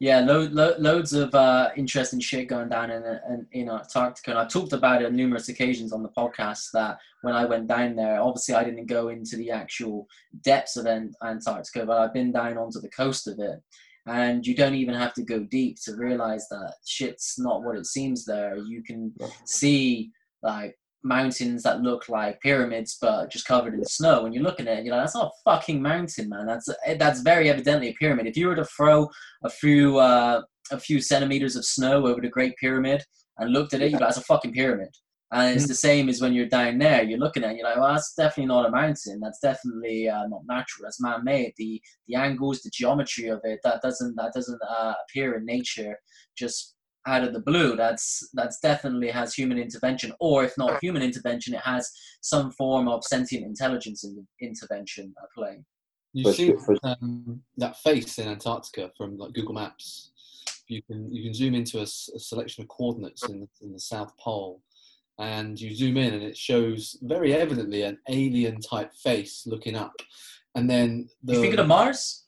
Yeah, loads of interesting shit going down in Antarctica, and I've talked about it on numerous occasions on the podcast that when I went down there, obviously I didn't go into the actual depths of Antarctica, but I've been down onto the coast of it, and you don't even have to go deep to realize that shit's not what it seems there. You can see like mountains that look like pyramids but just covered in snow, and you're looking at it and you're like, that's not a fucking mountain, man. That's very evidently a pyramid. If you were to throw a few centimeters of snow over the Great Pyramid and looked at it, you'd be like, that's a fucking pyramid. And it's the same as when you're down there, you're looking at it, you're like, well, that's definitely not a mountain. That's definitely not natural. That's man-made. The angles, the geometry of it, that doesn't appear in nature just out of the blue. That's definitely has human intervention, or if not human intervention, it has some form of sentient intelligence intervention at play. You see that face in Antarctica from like Google Maps. You can zoom into a selection of coordinates in the South Pole, and you zoom in, and it shows very evidently an alien type face looking up. And then you thinking of Mars?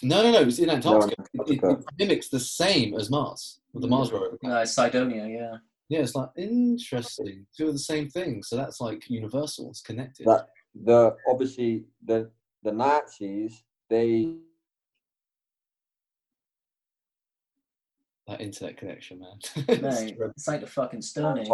No, it's in Antarctica. It mimics the same as Mars. The Mars rover. Cydonia, yeah. Yeah, it's like, interesting. Two of the same thing. So that's like universal. It's connected. Obviously, the Nazis, they... That internet connection, man. Mate, it's like the fucking Stone Age.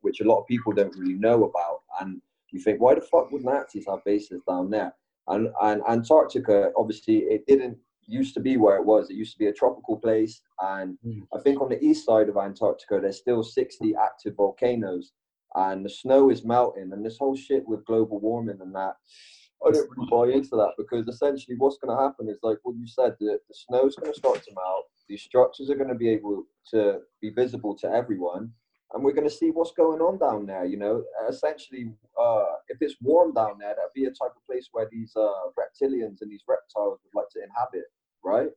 Which a lot of people don't really know about. And you think, why the fuck would Nazis have bases down there? And Antarctica, obviously, it didn't used to be where it was. It used to be a tropical place, and I think on the east side of Antarctica there's still 60 active volcanoes, and the snow is melting, and this whole shit with global warming and that, I don't really buy into that, because essentially what's going to happen is, like what you said, the snow's going to start to melt, these structures are going to be able to be visible to everyone, and we're going to see what's going on down there, you know. Essentially, if it's warm down there, that'd be a type of place where these reptilians and these reptiles would like to inhabit, right?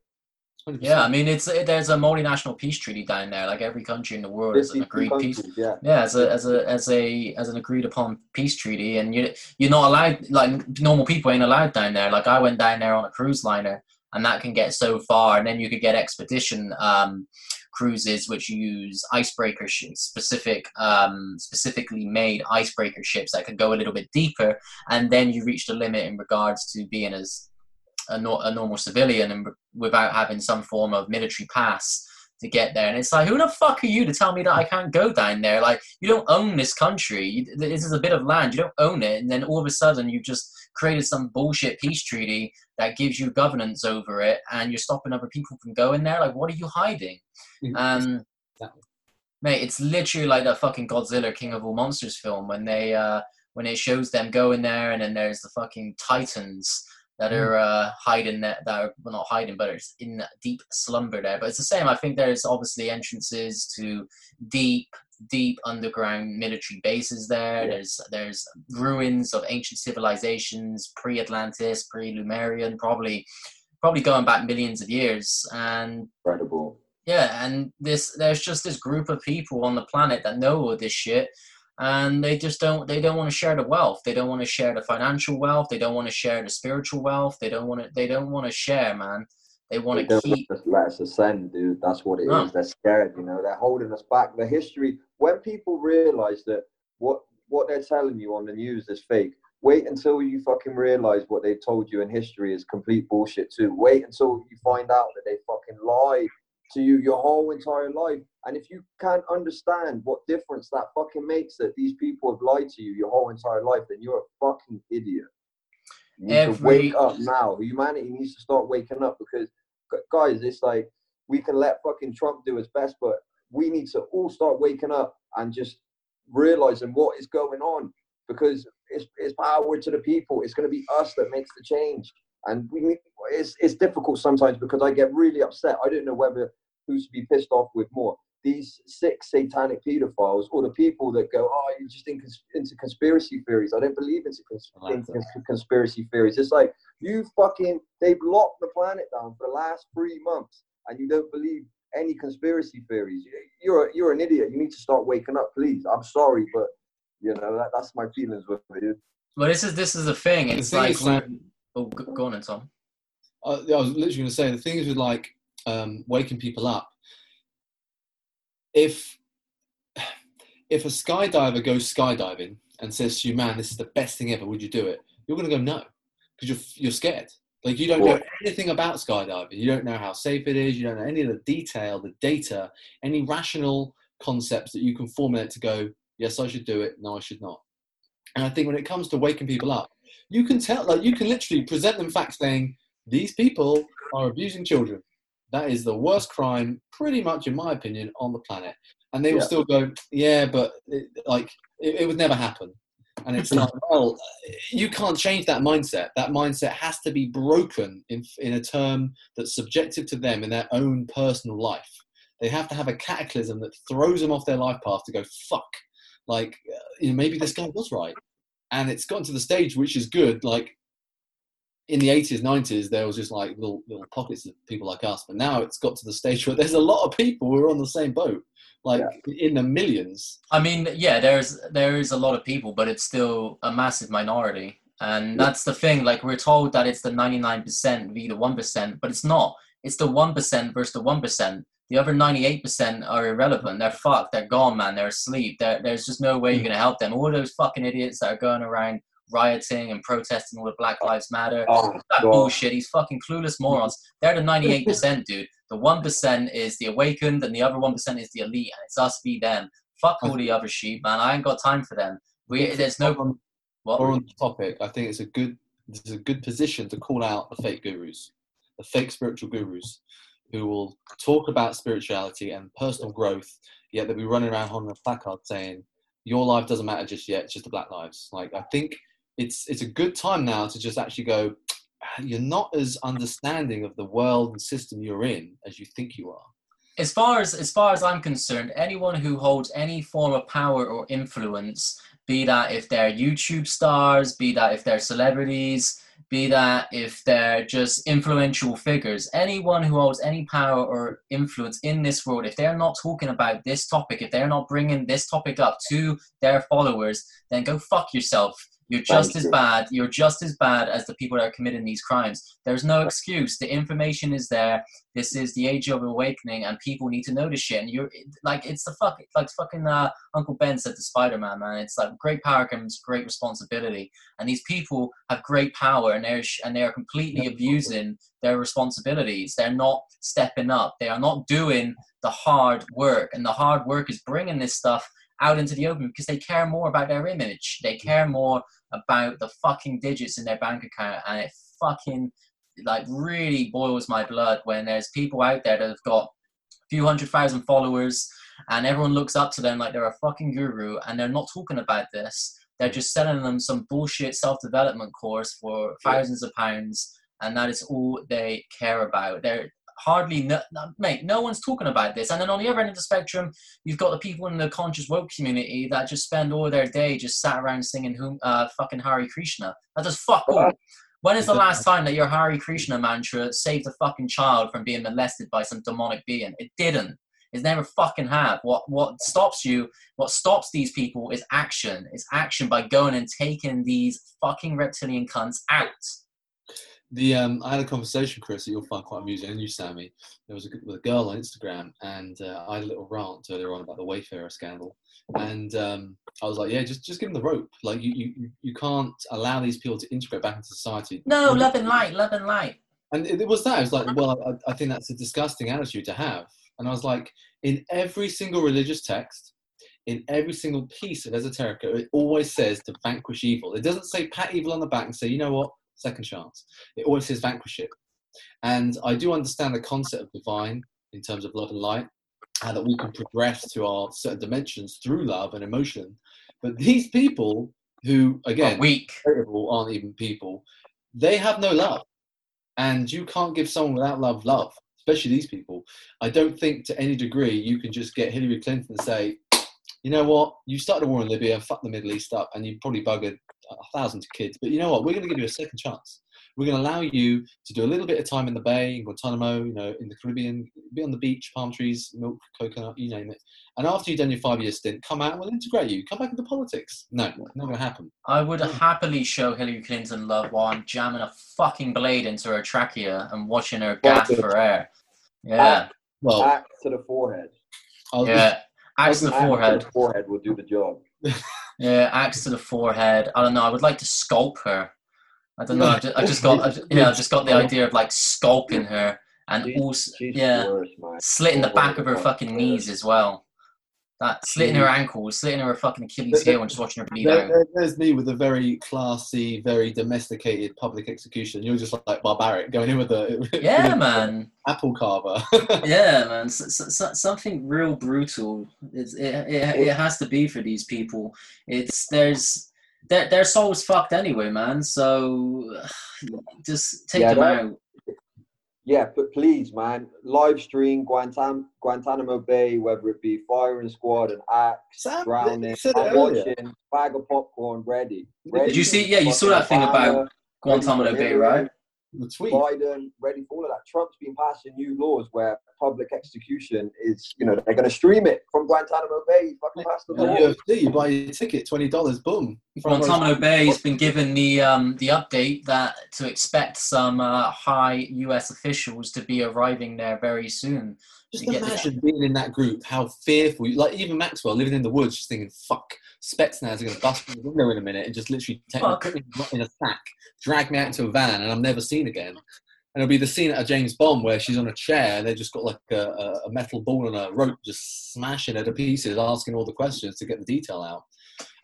100%. Yeah, I mean, there's a multinational peace treaty down there. Like every country in the world has an agreed peace. Yeah, as an agreed upon peace treaty, and you're not allowed, like normal people ain't allowed down there. Like I went down there on a cruise liner, and that can get so far, and then you could get expedition cruises which use icebreaker specifically made icebreaker ships that could go a little bit deeper, and then you reach the limit in regards to being as a normal civilian and without having some form of military pass to get there. And it's like, who the fuck are you to tell me that I can't go down there? Like, you don't own this country. This is a bit of land, you don't own it, and then all of a sudden you've just created some bullshit peace treaty that gives you governance over it, and you're stopping other people from going there. Like, what are you hiding? Mate, it's literally like that fucking Godzilla King of All Monsters film when it shows them going there, and then there's the fucking titans that are hiding there, but it's in deep slumber there. But it's the same. I think there's obviously entrances to deep underground military bases there. There's ruins of ancient civilizations, pre-Atlantis, pre-Lumerian, probably going back millions of years. And incredible. Yeah, and there's just this group of people on the planet that know all this shit, and they don't want to share the wealth. They don't want to share the financial wealth. They don't want to share the spiritual wealth. They don't want to share, man. They want to keep. Just let us ascend, dude. That's what it is. They're scared, you know. They're holding us back. The history. When people realize that what they're telling you on the news is fake, wait until you fucking realize what they told you in history is complete bullshit too. Wait until you find out that they fucking lied to you your whole entire life. And if you can't understand what difference that fucking makes that these people have lied to you your whole entire life, then you're a fucking idiot. You need to wake up now. Humanity needs to start waking up, because, guys, it's like, we can let fucking Trump do his best, but we need to all start waking up and just realizing what is going on, because it's power to the people. It's going to be us that makes the change. And it's difficult sometimes, because I get really upset. I don't know who's to be pissed off with more, these sick satanic pedophiles or the people that go, oh, you're just into conspiracy theories. I don't believe into conspiracy theories. It's like, they've locked the planet down for the last 3 months and you don't believe any conspiracy theories. You're an idiot. You need to start waking up, please. I'm sorry, but, you know, that's my feelings with it. Well, this is the thing. Go on, Tom. I was literally going to say, the thing is with, like, waking people up, if a skydiver goes skydiving and says to you, man, this is the best thing ever, would you do it? You're going to go no, because you're scared. Like, you don't know anything about skydiving. You don't know how safe it is. You don't know any of the detail, the data, any rational concepts that you can formulate to go, yes, I should do it, no, I should not. And I think when it comes to waking people up, you can tell, like, you can literally present them facts saying, these people are abusing children. That is the worst crime, pretty much, in my opinion, on the planet. And they will still go, yeah, but it would never happen. And it's like, well, you can't change that mindset. That mindset has to be broken in a term that's subjective to them in their own personal life. They have to have a cataclysm that throws them off their life path to go, fuck, like, you know, maybe this guy was right. And it's gotten to the stage, which is good, like, in the 80s, 90s, there was just like little pockets of people like us. But now it's got to the stage where there's a lot of people who are on the same boat, in the millions. I mean, yeah, there is a lot of people, but it's still a massive minority. And that's the thing. Like, we're told that it's the 99% v the 1%, but it's not. It's the 1% versus the 1%. The other 98% are irrelevant. They're fucked. They're gone, man. They're asleep. There's just no way you're going to help them. All those fucking idiots that are going around rioting and protesting all the Black Lives Matter, bullshit. These fucking clueless morons. They're the 98%, dude. The 1% is the awakened, and the other 1% is the elite, and it's us be them. Fuck all the other sheep, man. I ain't got time for them. There's no. We're on the topic. I think it's a good position to call out the fake gurus, the fake spiritual gurus, who will talk about spirituality and personal growth, yet they'll be running around holding a placard saying, "Your life doesn't matter just yet. It's just the black lives." Like, I think. It's a good time now to just actually go, you're not as understanding of the world and system you're in as you think you are. As far as I'm concerned, anyone who holds any form of power or influence, be that if they're YouTube stars, be that if they're celebrities, be that if they're just influential figures, anyone who holds any power or influence in this world, if they're not talking about this topic, if they're not bringing this topic up to their followers, then go fuck yourself. You're just as bad. You're just as bad as the people that are committing these crimes. There's no excuse. The information is there. This is the age of awakening, and people need to know this shit. And you're like, it's the fuck, like fucking Uncle Ben said to Spider-Man, man. It's like great power comes great responsibility, and these people have great power, and they are completely abusing their responsibilities. They're not stepping up. They are not doing the hard work, and the hard work is bringing this stuff out into the open, because they care more about their image. They care more about the fucking digits in their bank account, and it fucking like really boils my blood when there's people out there that have got a few 100,000 followers and everyone looks up to them like they're a fucking guru, and they're not talking about this. They're just selling them some bullshit self-development course for thousands of pounds, and that is all they care about. They're hardly, mate, no one's talking about this. And then on the other end of the spectrum, you've got the people in the conscious woke community that just spend all their day just sat around singing fucking Hare Krishna. That does fuck all. When is the last time that your Hare Krishna mantra saved a fucking child from being molested by some demonic being? It didn't. It's never fucking have. What stops these people is action. It's action by going and taking these fucking reptilian cunts out. I had a conversation, Chris, that you'll find quite amusing, and you, Sammy. There was a girl on Instagram, and I had a little rant earlier on about the Wayfarer scandal, and I was like, yeah, just give them the rope. Like, you can't allow these people to integrate back into society. No, love and light. And it was that. I was like, well, I think that's a disgusting attitude to have. And I was like, in every single religious text, in every single piece of esoterica, it always says to vanquish evil. It doesn't say pat evil on the back and say, you know what? Second chance. It always says vanquish it. And I do understand the concept of divine in terms of love and light, and that we can progress to our certain dimensions through love and emotion. But these people who, again, are weak, aren't even people, they have no love. And you can't give someone without love, especially these people. I don't think to any degree you can just get Hillary Clinton and say, you know what, you started a war in Libya, fuck the Middle East up, and you probably buggered 1,000 kids, but you know what, we're going to give you a second chance. We're going to allow you to do a little bit of time in the bay, in Guantanamo, you know, in the Caribbean, be on the beach, palm trees, milk, coconut, you name it. And after you've done your 5-year stint, come out and we'll integrate you. Come back into politics. No, not going to happen. I would happily show Hillary Clinton love while I'm jamming a fucking blade into her trachea and watching her gasp for air. Yeah. Well, axe to the forehead. Yeah, axe to the forehead. Axe to the forehead will do the job. Yeah, axe to the forehead. I don't know. I would like to sculpt her. I don't know. I just got the idea of like sculpting her, and also slitting the back of her fucking knees as well. That slitting her ankles, slitting her fucking Achilles heel, and just watching her bleed out. There's me with a very classy, very domesticated public execution. You're just like barbaric going in with a man apple carver. Yeah, man, something real brutal. It has to be for these people. Their soul's fucked anyway, man. So just take them out. Yeah, but please, man, live stream Guantanamo Bay, whether it be firing squad and axe, drowning, I'm watching, bag of popcorn, ready. Did you see? Yeah, you saw that thing about Guantanamo Bay, right? The tweet. Biden, ready for all of that. Trump's been passing new laws where public execution is, you know, they're going to stream it from Guantanamo Bay. Fucking pass the law. UFC, you buy your ticket, $20, boom. Guantanamo Bay has been given the update that to expect some high US officials to be arriving there very soon. Just imagine being in that group, how fearful, like even Maxwell living in the woods, just thinking, fuck, Spetsnaz are going to bust through the window in a minute and just literally take me in a sack, drag me out to a van, and I'm never seen again. And it'll be the scene at a James Bond where she's on a chair and they've just got like a metal ball and a rope just smashing her to pieces, asking all the questions to get the detail out.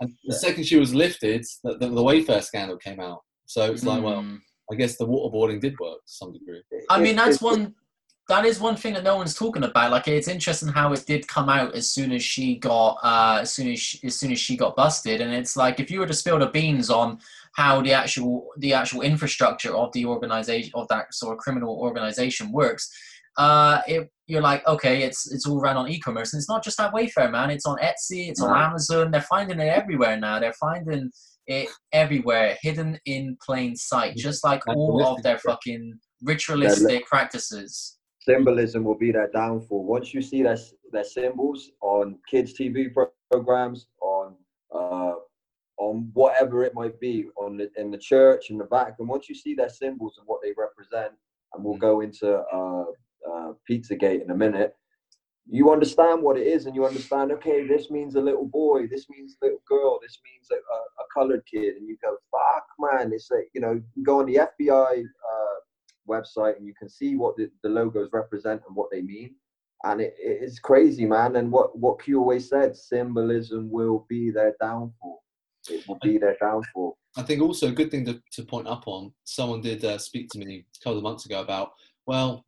And the second she was lifted, the Wayfair scandal came out. So it's like, well, I guess the waterboarding did work to some degree. I mean, that is one thing that no one's talking about. Like, it's interesting how it did come out as soon as she got busted, and it's like if you were to spill the beans on how the actual infrastructure of the organization of that sort of criminal organization works, you're like, okay, it's all ran on e-commerce, and it's not just that Wayfair, man. It's on Etsy, it's on Amazon. They're finding it everywhere now. They're finding everywhere, hidden in plain sight, just like all of their fucking ritualistic practices. Symbolism will be their downfall. Once you see their symbols on kids' TV programs, on whatever it might be, in the church, in the Vatican, once you see their symbols and what they represent, and we'll go into Pizzagate in a minute, you understand what it is, and you understand, okay, this means a little boy, this means a little girl, this means a coloured kid, and you go, fuck, man, it's like, you know, you can go on the FBI website and you can see what the logos represent and what they mean, and it's crazy, man. And what Q always said, symbolism will be their downfall. It will be their downfall. I think also a good thing to point up on, someone did speak to me a couple of months ago about, well,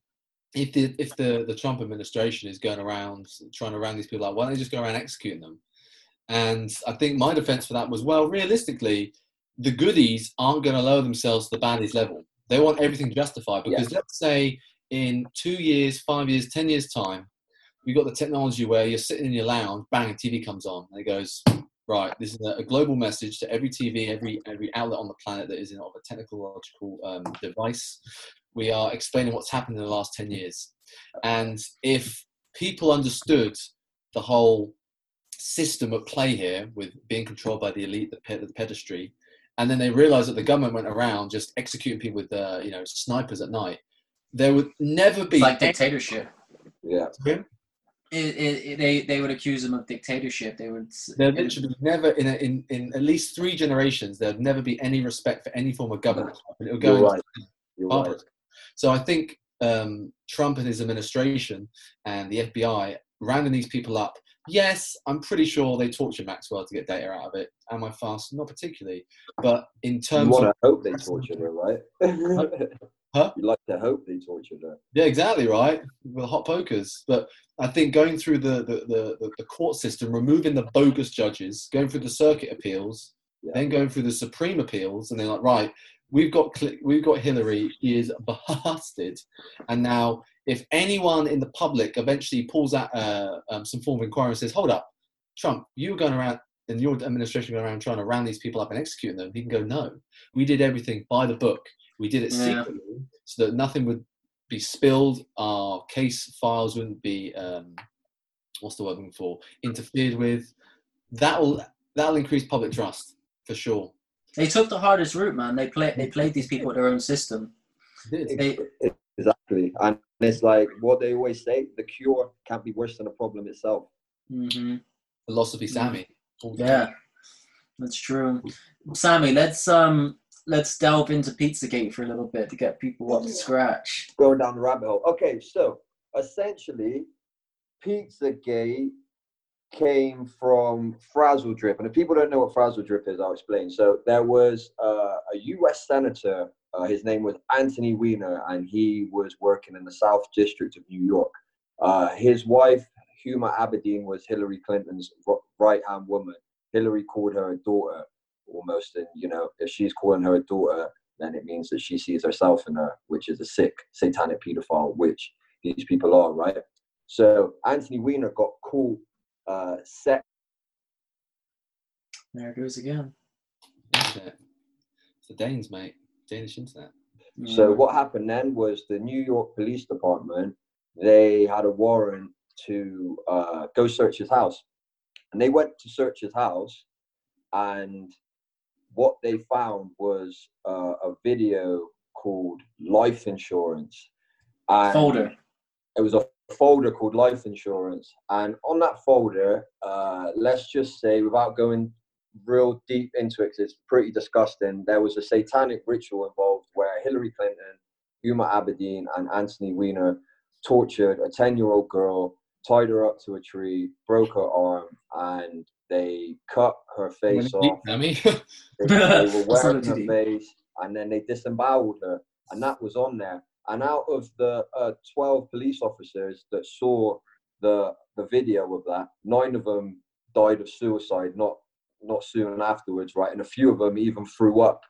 if the Trump administration is going around trying to round these people up, why don't they just go around executing them? And I think my defense for that was, well, realistically, the goodies aren't going to lower themselves to the baddies level. They want everything justified, because let's say in 2 years, 5 years, 10 years time, we've got the technology where you're sitting in your lounge, bang, a TV comes on and it goes, right, this is a global message to every TV, every outlet on the planet that is of a technological device. We are explaining what's happened in the last 10 years. And if people understood the whole system at play here with being controlled by the elite, the pedestry, and then they realised that the government went around just executing people with snipers at night, there would never be... It's like dictatorship. Yeah. They would accuse them of dictatorship. They would. There literally never in at least 3 generations there'd never be any respect for any form of government. It would go into. So I think Trump and his administration and the FBI rounding these people up. Yes, I'm pretty sure they torture Maxwell to get data out of it. Am I fast? Not particularly. But in terms, you want to hope they torture her, right? Huh? You like to hope they torture her. Yeah, exactly right. With hot pokers. But I think going through the court system, removing the bogus judges, going through the circuit appeals, then going through the Supreme appeals, and they're like, right, we've got Hillary. She is busted, and now if anyone in the public eventually pulls out some form of inquiry and says, hold up, Trump, you were going around, and your administration going around trying to round these people up and execute them, he can go, no, we did everything by the book. We did it secretly so that nothing would be spilled. Our case files wouldn't be, interfered with. That'll increase public trust for sure. They took the hardest route, man. They played these people with their own system. Exactly. And it's like what they always say, the cure can't be worse than the problem itself. Mm-hmm. Philosophy, Sammy. Mm-hmm. Yeah, that's true. Sammy, let's delve into Pizzagate for a little bit to get people up to scratch. Going down the rabbit hole. Okay, so essentially, Pizzagate came from Frazzledrip. And if people don't know what Frazzledrip is, I'll explain. So there was a US senator, his name was Anthony Weiner, and he was working in the South District of New York. His wife, Huma Abedin, was Hillary Clinton's right-hand woman. Hillary called her a daughter. Almost, and you know, if she's calling her a daughter, then it means that she sees herself in her, which is a sick satanic pedophile, which these people are, right? So Anthony Weiner got caught sex. There it goes again. It's the Danes, mate. Danish internet. Mm. So what happened then was the New York Police Department, they had a warrant to go search his house, and they went to search his house, and what they found was a video called Life Insurance. And folder. It was a folder called Life Insurance. And on that folder, let's just say, without going real deep into it, because it's pretty disgusting, there was a satanic ritual involved where Hillary Clinton, Huma Abedin, and Anthony Weiner tortured a 10-year-old girl, tied her up to a tree, broke her arm, and they cut her face off. They were wearing her face, and then they disemboweled her, and that was on there. And out of the 12 police officers that saw the video of that, 9 of them died of suicide, not soon afterwards, right? And a few of them even threw up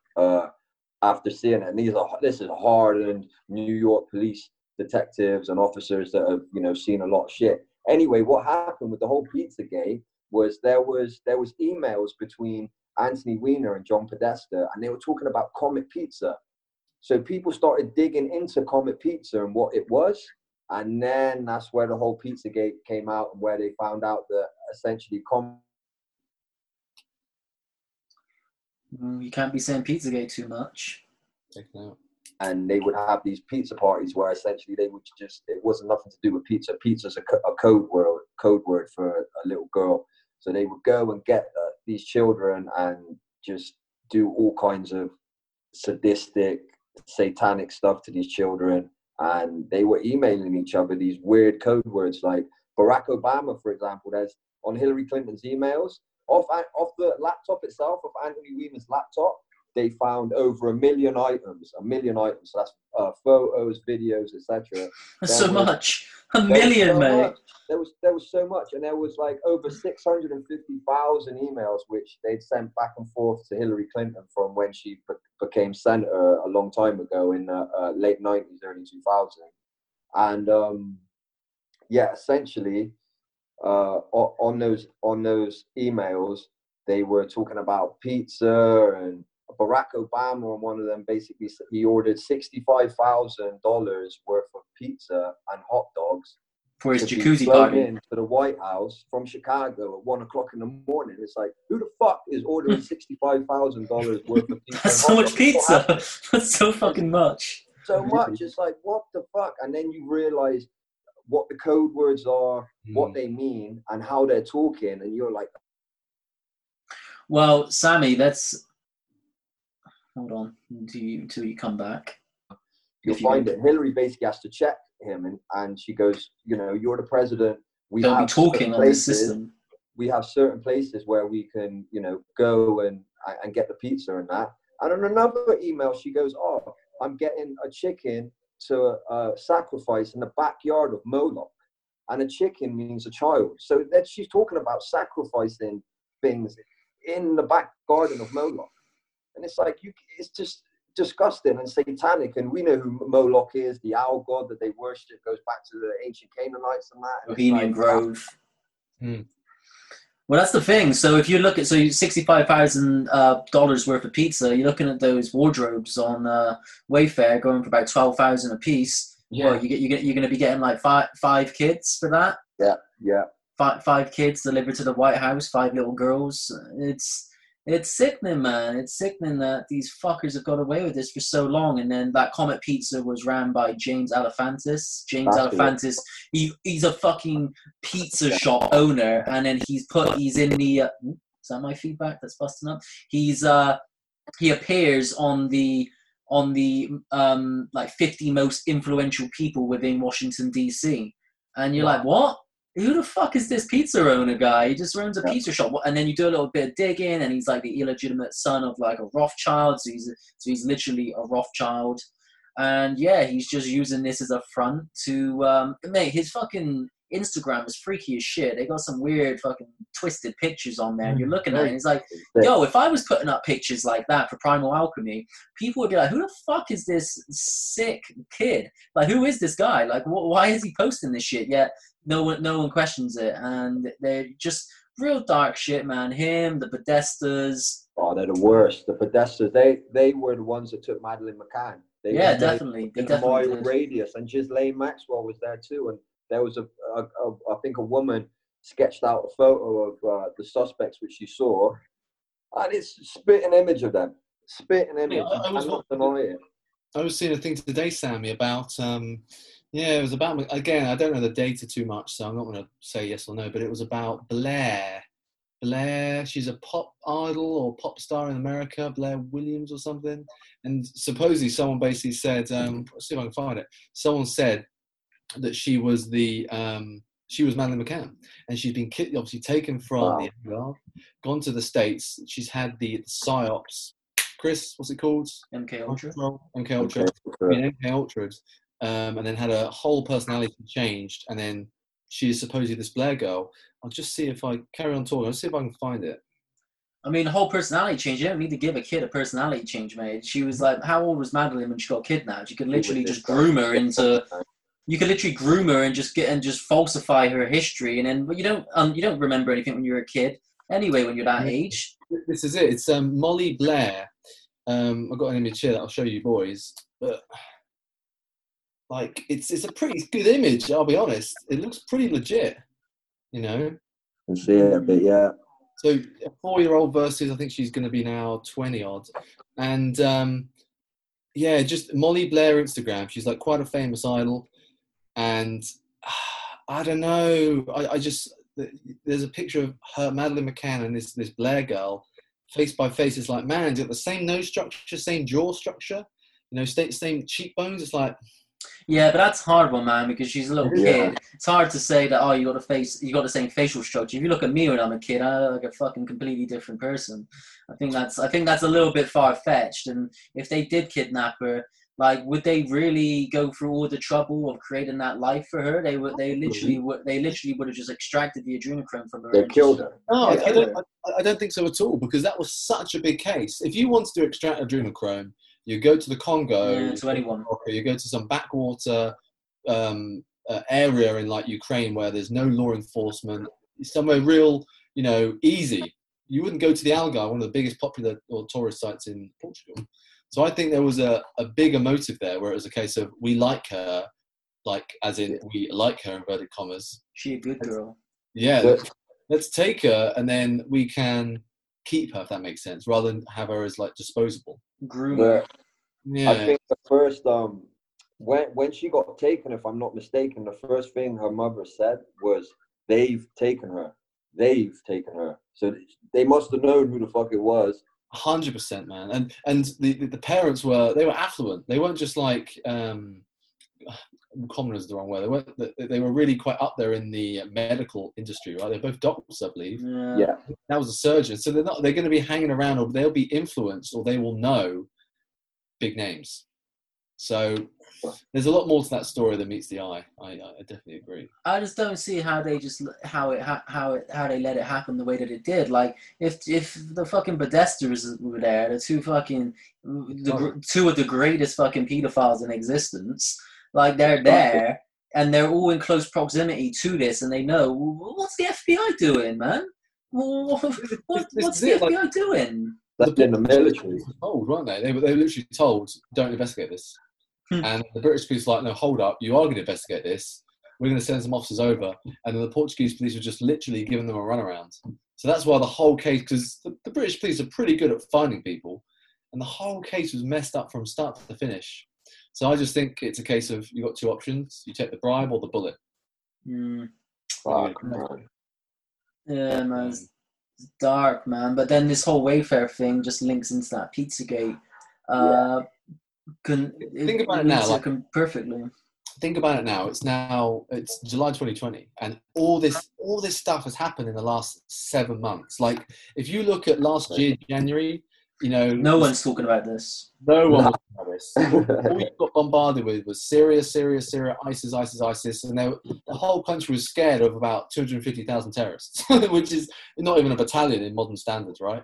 after seeing it. And this is hardened New York police detectives and officers that have, you know, seen a lot of shit. Anyway, what happened with the whole Pizzagate was there was emails between Anthony Weiner and John Podesta, and they were talking about Comet Pizza. So people started digging into Comet Pizza and what it was. And then that's where the whole Pizzagate came out, and where they found out that essentially Comet. You can't be saying Pizzagate too much. And they would have these pizza parties where essentially they would just, it wasn't nothing to do with pizza. Pizza's a code word for a little girl. So they would go and get these children and just do all kinds of sadistic, satanic stuff to these children. And they were emailing each other these weird code words, like Barack Obama, for example, there's on Hillary Clinton's emails, off the laptop itself, of Anthony Weiner's laptop, they found over a million items. So that's photos, videos, etc. So much. A million, mate. There was so much. And there was like over 650,000 emails which they'd sent back and forth to Hillary Clinton from when she became senator a long time ago in the late 90s, early 2000s. And essentially on those emails, they were talking about pizza, and Barack Obama on one of them, basically he ordered $65,000 worth of pizza and hot dogs for his jacuzzi party to the White House from Chicago at 1:00 in the morning. It's like, who the fuck is ordering $65,000 worth of pizza? That's so much pizza. That's so fucking much. So much. It's like, what the fuck? And then you realize what the code words are, what they mean, and how they're talking, and you're like, well, Sammy, that's. Hold on until you come back. You'll find it. Hillary basically has to check him, and she goes, you know, you're the president. We don't be talking on this system. We have certain places where we can, you know, go and get the pizza and that. And on another email, she goes, oh, I'm getting a chicken to sacrifice in the backyard of Moloch. And a chicken means a child. So that she's talking about sacrificing things in the back garden of Moloch. And it's like, it's just disgusting and satanic. And we know who Moloch is, the owl god that they worship, goes back to the ancient Canaanites and that. Bohemian Grove. Well, that's the thing. So if you look at, $65,000 worth of pizza, you're looking at those wardrobes on Wayfair going for about $12,000 a piece. Yeah. Well, you're going to be getting like five kids for that. Yeah. Five kids delivered to the White House, five little girls. It's sickening, man. It's sickening that these fuckers have got away with this for so long. And then that Comet Pizza was ran by James Alefantis. Alefantis, he's a fucking pizza shop owner. And then he's in the... is that my feedback? That's busting up. He appears on the like 50 most influential people within Washington, D.C. And you're like, what? Who the fuck is this pizza owner guy? He just runs a pizza shop. And then you do a little bit of digging, and he's like the illegitimate son of like a Rothschild. So he's literally a Rothschild. And yeah, he's just using this as a front to, mate, his fucking Instagram is freaky as shit. They got some weird fucking twisted pictures on there. And you're looking at it and it's like, yo, if I was putting up pictures like that for Primal Alchemy, people would be like, who the fuck is this sick kid? Like, who is this guy? Like, why is he posting this shit? Yet No one questions it, and they're just real dark shit, man. Him, the Podestas. Oh, they're the worst. The Podestas, they were the ones that took Madeleine McCann. Definitely. They definitely did. Radius, and Ghislaine Maxwell was there too, and there was I think a woman sketched out a photo of the suspects which she saw, and it's a spitting image of them. Spitting image. Yeah, I cannot deny it. I was seeing a thing today, Sammy, about. It was about, again, I don't know the data too much, so I'm not going to say yes or no, but it was about Blair. Blair, she's a pop idol or pop star in America, Blair Williams or something. And supposedly someone basically said, let's see if I can find it. Someone said that she was Madeleine McCann, and she's been obviously taken from the NPR, gone to the States. She's had the PSYOPs. Chris, what's it called? MK Ultra. MK Ultra. And then had a whole personality changed, and then she is supposedly this Blair girl. I'll just see if I carry on talking. I'll see if I can find it. I mean, the whole personality change. You don't need to give a kid a personality change, mate. She was like, how old was Madeleine when she got kidnapped? You could literally just groom her into. You could literally groom her and just falsify her history, and then you don't remember anything when you're a kid anyway. When you're that age, This is it. It's Molly Blair. I've got an image here that I'll show you boys. But like, it's a pretty good image, I'll be honest. It looks pretty legit, you know. I see it a bit, yeah. So a 4-year-old versus, I think she's going to be now 20 odd. And yeah, just Molly Blair Instagram. She's like quite a famous idol. And I don't know. I just, there's a picture of her, Madeleine McCann, and this Blair girl, face by face. It's like, man, it's the same nose structure, same jaw structure, you know, same cheekbones. It's like, yeah, but that's hard one, man, because she's a little kid. It's hard to say that, oh, you got the same facial structure. If you look at me when I'm a kid, I look like a fucking completely different person. I think that's a little bit far fetched. And if they did kidnap her, like, would they really go through all the trouble of creating that life for her? They literally would have just extracted the adrenochrome from her. They killed her. No, yeah, I don't think so at all, because that was such a big case. If you wanted to extract adrenochrome, you go to the Congo, to anyone. You go to some backwater area in like Ukraine where there's no law enforcement, somewhere real, you know, easy. You wouldn't go to the Algarve, one of the biggest popular or tourist sites in Portugal. So I think there was a bigger motive there, where it was a case of we like her, like as in we like her, inverted commas. She a good girl. Yeah, let's take her and then we can keep her, if that makes sense, rather than have her as like disposable. Groomer. Yeah. I think the first, when she got taken, if I'm not mistaken, the first thing her mother said was, they've taken her. So they must have known who the fuck it was. 100%, man. And the parents were affluent. They weren't just like commoners is the wrong word. They were really quite up there in the medical industry, right? They're both doctors, I believe. Yeah. That was a surgeon. So they're going to be hanging around, or they'll be influenced, or they will know big names. So there's a lot more to that story than meets the eye. I definitely agree. I just don't see how they let it happen the way that it did. Like if the fucking Podestas were there, the two of the greatest fucking pedophiles in existence, like they're there and they're all in close proximity to this, and they know what's the FBI doing, man. What's the FBI doing? That's in the military. Told, weren't they? They were literally told, don't investigate this. And the British police were like, no, hold up, you are going to investigate this. We're going to send some officers over. And then the Portuguese police were just literally giving them a runaround. So that's why the whole case, because the British police are pretty good at finding people, and the whole case was messed up from start to finish. So I just think it's a case of you've got two options. You take the bribe or the bullet. Yeah, man, it's dark, man. But then this whole Wayfair thing just links into that Pizzagate. Yeah. Think about it now. Perfectly. Think about it now. It's July 2020, and all this stuff has happened in the last 7 months. Like if you look at last year January, you know, no one's talking about this. No one was talking about this. All you got bombarded with was Syria, ISIS, and the whole country was scared of about 250,000 terrorists, which is not even a battalion in modern standards, right?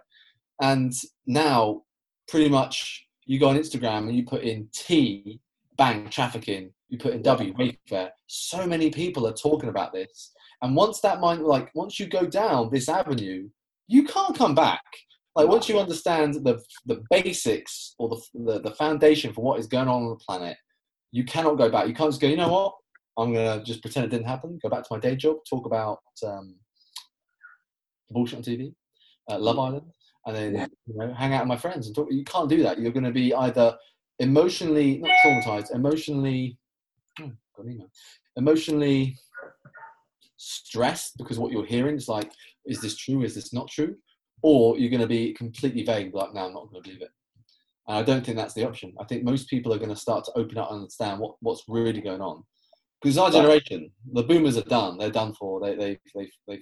And now, pretty much. You go on Instagram and you put in T, bang, trafficking. You put in W, Wayfair. So many people are talking about this. And once that mind, like, once you go down this avenue, you can't come back. Like, once you understand the basics or the foundation for what is going on the planet, you cannot go back. You can't just go, you know what? I'm going to just pretend it didn't happen, go back to my day job, talk about bullshit on TV, Love Island. And then hang out with my friends and talk. You can't do that. You're going to be either emotionally stressed because what you're hearing is like, is this true? Is this not true? Or you're going to be completely vague, like, no, I'm not going to believe it. And I don't think that's the option. I think most people are going to start to open up and understand what's really going on. Because our generation, the boomers are done. They're done for. They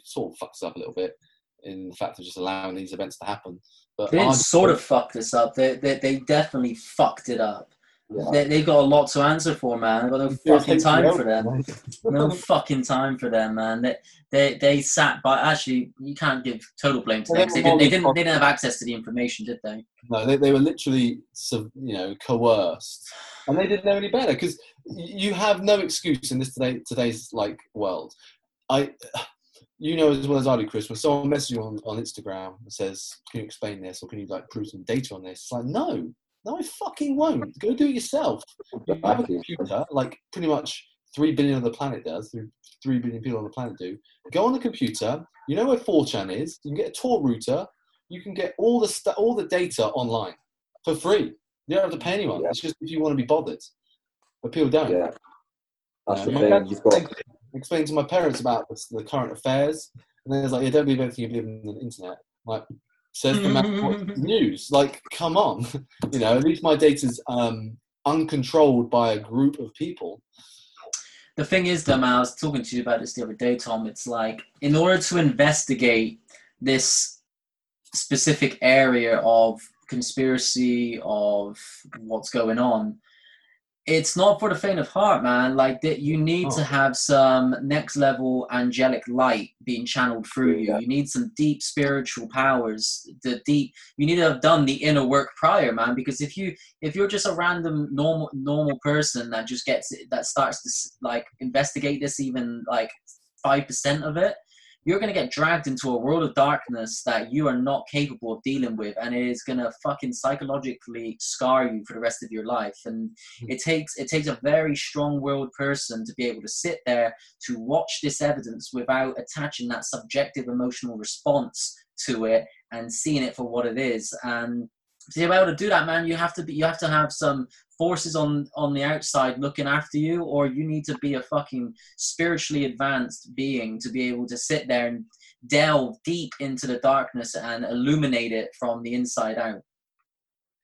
sort of fucked us up a little bit. In the fact of just allowing these events to happen. But they didn't sort of fuck this up. They definitely fucked it up. Yeah. They've got a lot to answer for, man. They've got no fucking time for them. No fucking time for them, man. They sat by... Actually, you can't give total blame to them. They didn't have access to the information, did they? No, they were literally, coerced. And they didn't know any better, because you have no excuse in this today's world. you know as well as I do, Chris, when someone messages you on Instagram and says, can you explain this, or can you like prove some data on this? It's like, no, I fucking won't. Go do it yourself. You have a computer, like pretty much 3 billion of the planet does, 3 billion people on the planet do. Go on the computer, you know where 4chan is, you can get a Tor router, you can get all the data online for free. You don't have to pay anyone. Yeah. It's just if you want to be bothered. But people don't. Yeah. That's the thing. You've got... Explain to my parents about the current affairs, and then it's like, yeah, don't believe everything you believe in the internet. Like, says the man watching the news. Like, come on, you know. At least my data's uncontrolled by a group of people. The thing is, though, man, I was talking to you about this the other day, Tom. It's like, in order to investigate this specific area of conspiracy of what's going on, it's not for the faint of heart, man. Like, that you need to have some next level angelic light being channeled through you. Yeah. You need some deep spiritual powers. You need to have done the inner work prior, man. Because if you're just a random normal person that just starts to like investigate this, even like 5% of it, you're going to get dragged into a world of darkness that you are not capable of dealing with, and it is going to fucking psychologically scar you for the rest of your life. And it takes a very strong-willed person to be able to sit there to watch this evidence without attaching that subjective emotional response to it and seeing it for what it is. And to be able to do that, man, you have to have some forces on the outside looking after you, or you need to be a fucking spiritually advanced being to be able to sit there and delve deep into the darkness and illuminate it from the inside out.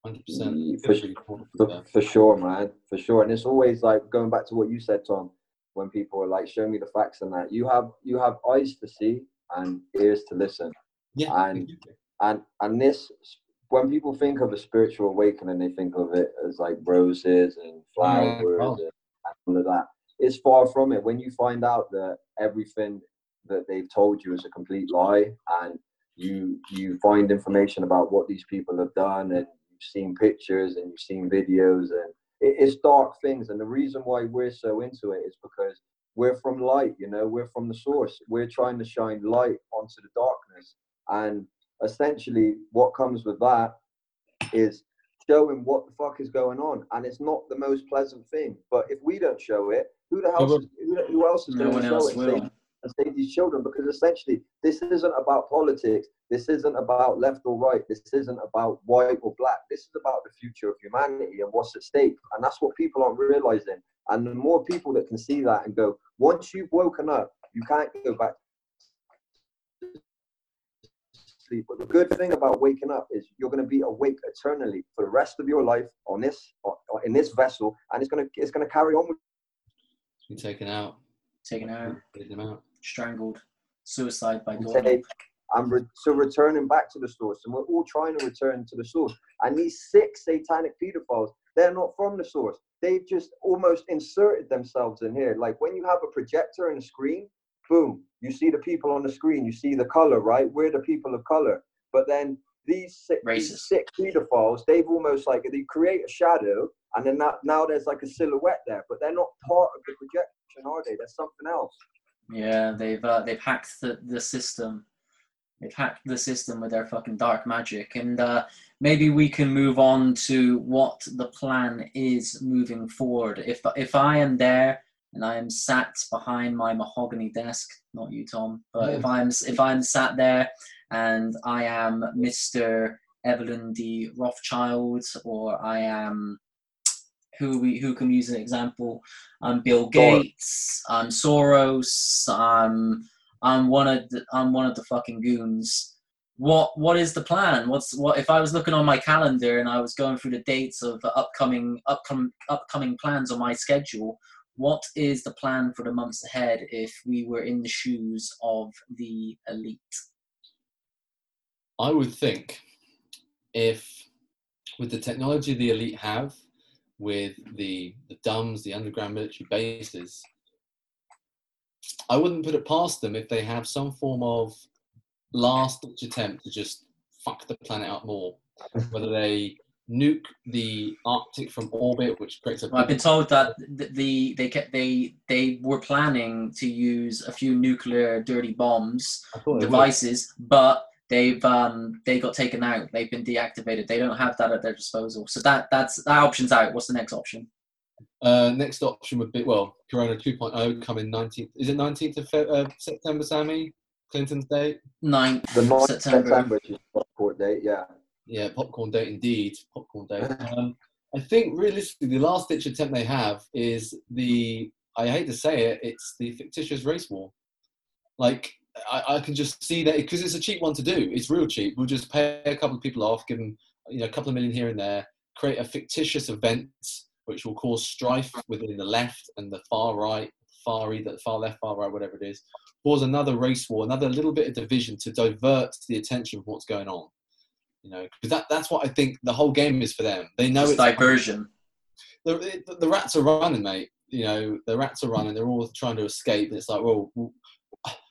100%. For sure, man. For sure. And it's always like going back to what you said, Tom, when people are like, show me the facts and that. You have eyes to see and ears to listen. Yeah. And this, when people think of a spiritual awakening, they think of it as like roses and flowers and all of that. It's far from it. When you find out that everything that they've told you is a complete lie, and you find information about what these people have done, and you've seen pictures and you've seen videos, and it's dark things. And the reason why we're so into it is because we're from light, you know, we're from the source. We're trying to shine light onto the darkness. And essentially what comes with that is showing what the fuck is going on, and it's not the most pleasant thing, but if we don't show it, who else is going to show it and save these children? Because essentially this isn't about politics, this isn't about left or right, this isn't about white or black, this is about the future of humanity and what's at stake. And that's what people aren't realizing. And the more people that can see that and go, once you've woken up, you can't go back. But the good thing about waking up is you're going to be awake eternally for the rest of your life on this, in this vessel, and it's going to carry on. Be taken out, strangled, suicide by God. So returning back to the source, and we're all trying to return to the source. And these six satanic pedophiles, they're not from the source. They've just almost inserted themselves in here. Like when you have a projector and a screen, boom, you see the people on the screen, you see the color, right? We're the people of color. But then these sick pedophiles, they've almost like, they create a shadow, and then now there's like a silhouette there, but they're not part of the projection, are they? They're something else. Yeah, they've hacked the system. They've hacked the system with their fucking dark magic. And maybe we can move on to what the plan is moving forward. If I am there, and I am sat behind my mahogany desk, not you, Tom, but if I'm sat there and I am Mr. Evelyn D. Rothschild, or I am, who can use an example? I'm Bill Gates, I'm Soros, I'm one of the fucking goons. What is the plan? What if I was looking on my calendar and I was going through the dates of the upcoming plans on my schedule? What is the plan for the months ahead if we were in the shoes of the elite? I would think if, with the technology the elite have, with the dumbs, the underground military bases, I wouldn't put it past them if they have some form of last-ditch attempt to just fuck the planet up more. Whether they nuke the Arctic from orbit, which creates a... Well, I've been told that they were planning to use a few nuclear dirty bombs devices, but they got taken out. They've been deactivated. They don't have that at their disposal. So that option's out. What's the next option? Next option would be, well, Corona 2.0 coming 19th. Is it 19th of September, Sammy? Clinton's date? 9th of September. The popcorn date, yeah. Yeah, popcorn date indeed. Popcorn date. I think realistically, the last ditch attempt they have is I hate to say it, it's the fictitious race war. Like, I can just see that because it's a cheap one to do. It's real cheap. We'll just pay a couple of people off, give them a couple of million here and there, create a fictitious event which will cause strife within the left and the far right, far either, far left, far right, whatever it is, cause another race war, another little bit of division to divert the attention of what's going on. Because that's what I think the whole game is for them. They know it's diversion. The rats are running, mate. The rats are running. They're all trying to escape. And it's like, well,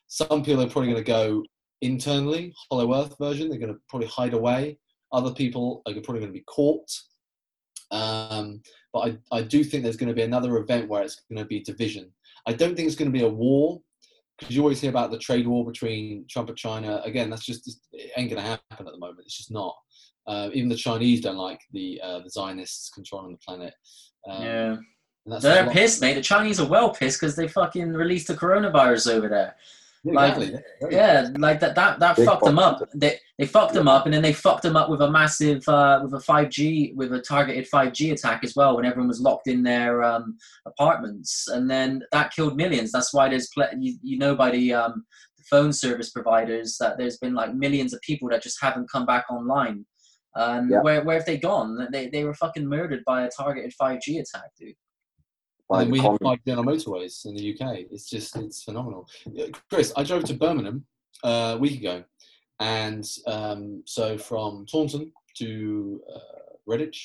some people are probably going to go internally, Hollow Earth version. They're going to probably hide away. Other people are probably going to be caught. But I do think there's going to be another event where it's going to be division. I don't think it's going to be a war, because you always hear about the trade war between Trump and China. Again, that's just it ain't going to happen at the moment. It's just not. Even the Chinese don't like the Zionists controlling the planet. Yeah. They're pissed, mate. The Chinese are well pissed because they fucking released the coronavirus over there. Yeah, that fucked them up. They fucked them up, and then they fucked them up with a massive, with a targeted 5G attack as well. When everyone was locked in their apartments, and then that killed millions. That's why there's by the phone service providers that there's been like millions of people that just haven't come back online. Where have they gone? They were fucking murdered by a targeted 5G attack, dude. And we have 5G on motorways in the UK. It's phenomenal. Chris, I drove to Birmingham a week ago. And so from Taunton to Redditch.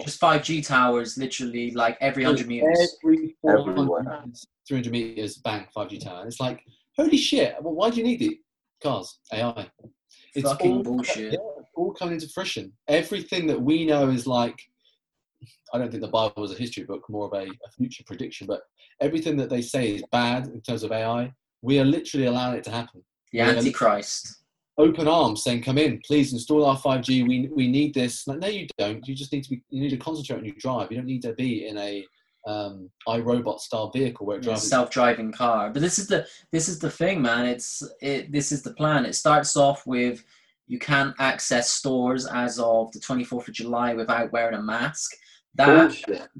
Just 5G towers, literally, like every 100 metres. Every 300 metres, bang, 5G tower. And it's like, holy shit, well, why do you need it? Cars, AI. It's fucking bullshit. All coming into fruition. Everything that we know is like, I don't think the Bible was a history book, more of a future prediction, but everything that they say is bad in terms of AI, we are literally allowing it to happen. The Antichrist. Open arms saying, come in, please install our 5G, we need this. Like, no, you don't. You just need to concentrate on your drive. You don't need to be in a iRobot style vehicle where it drives a self-driving car. But this is the thing, man. This is the plan. It starts off with you can't access stores as of the 24th of July without wearing a mask. That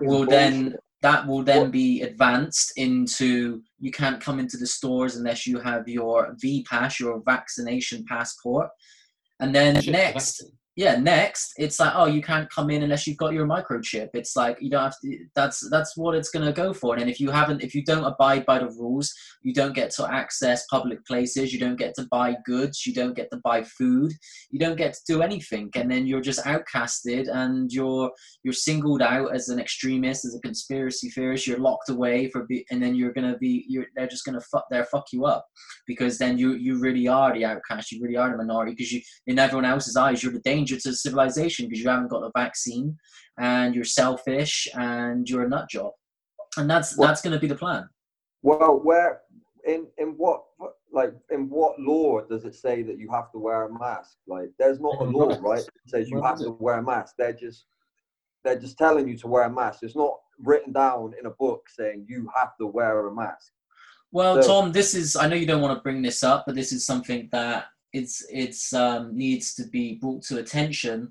will then be advanced into you can't come into the stores unless you have your V-Pass, your vaccination passport. And then next it's like, oh, you can't come in unless you've got your microchip. It's like you don't have to. That's what it's going to go for. And if you don't abide by the rules, you don't get to access public places. You don't get to buy goods. You don't get to buy food. You don't get to do anything. And then you're just outcasted, and you're singled out as an extremist, as a conspiracy theorist. You're locked away and then you're going to be. They're just going to fuck you up, because then you really are the outcast. You really are the minority, because in everyone else's eyes you're the danger to civilization, because you haven't got a vaccine, and you're selfish, and you're a nut job. And that's going to be the plan. Well, where in what law does it say that you have to wear a mask? Like, there's not a law, right? It says you have to wear a mask. They're just telling you to wear a mask. It's not written down in a book saying you have to wear a mask. Well, so, Tom, I know you don't want to bring this up, but this is something that it's needs to be brought to attention.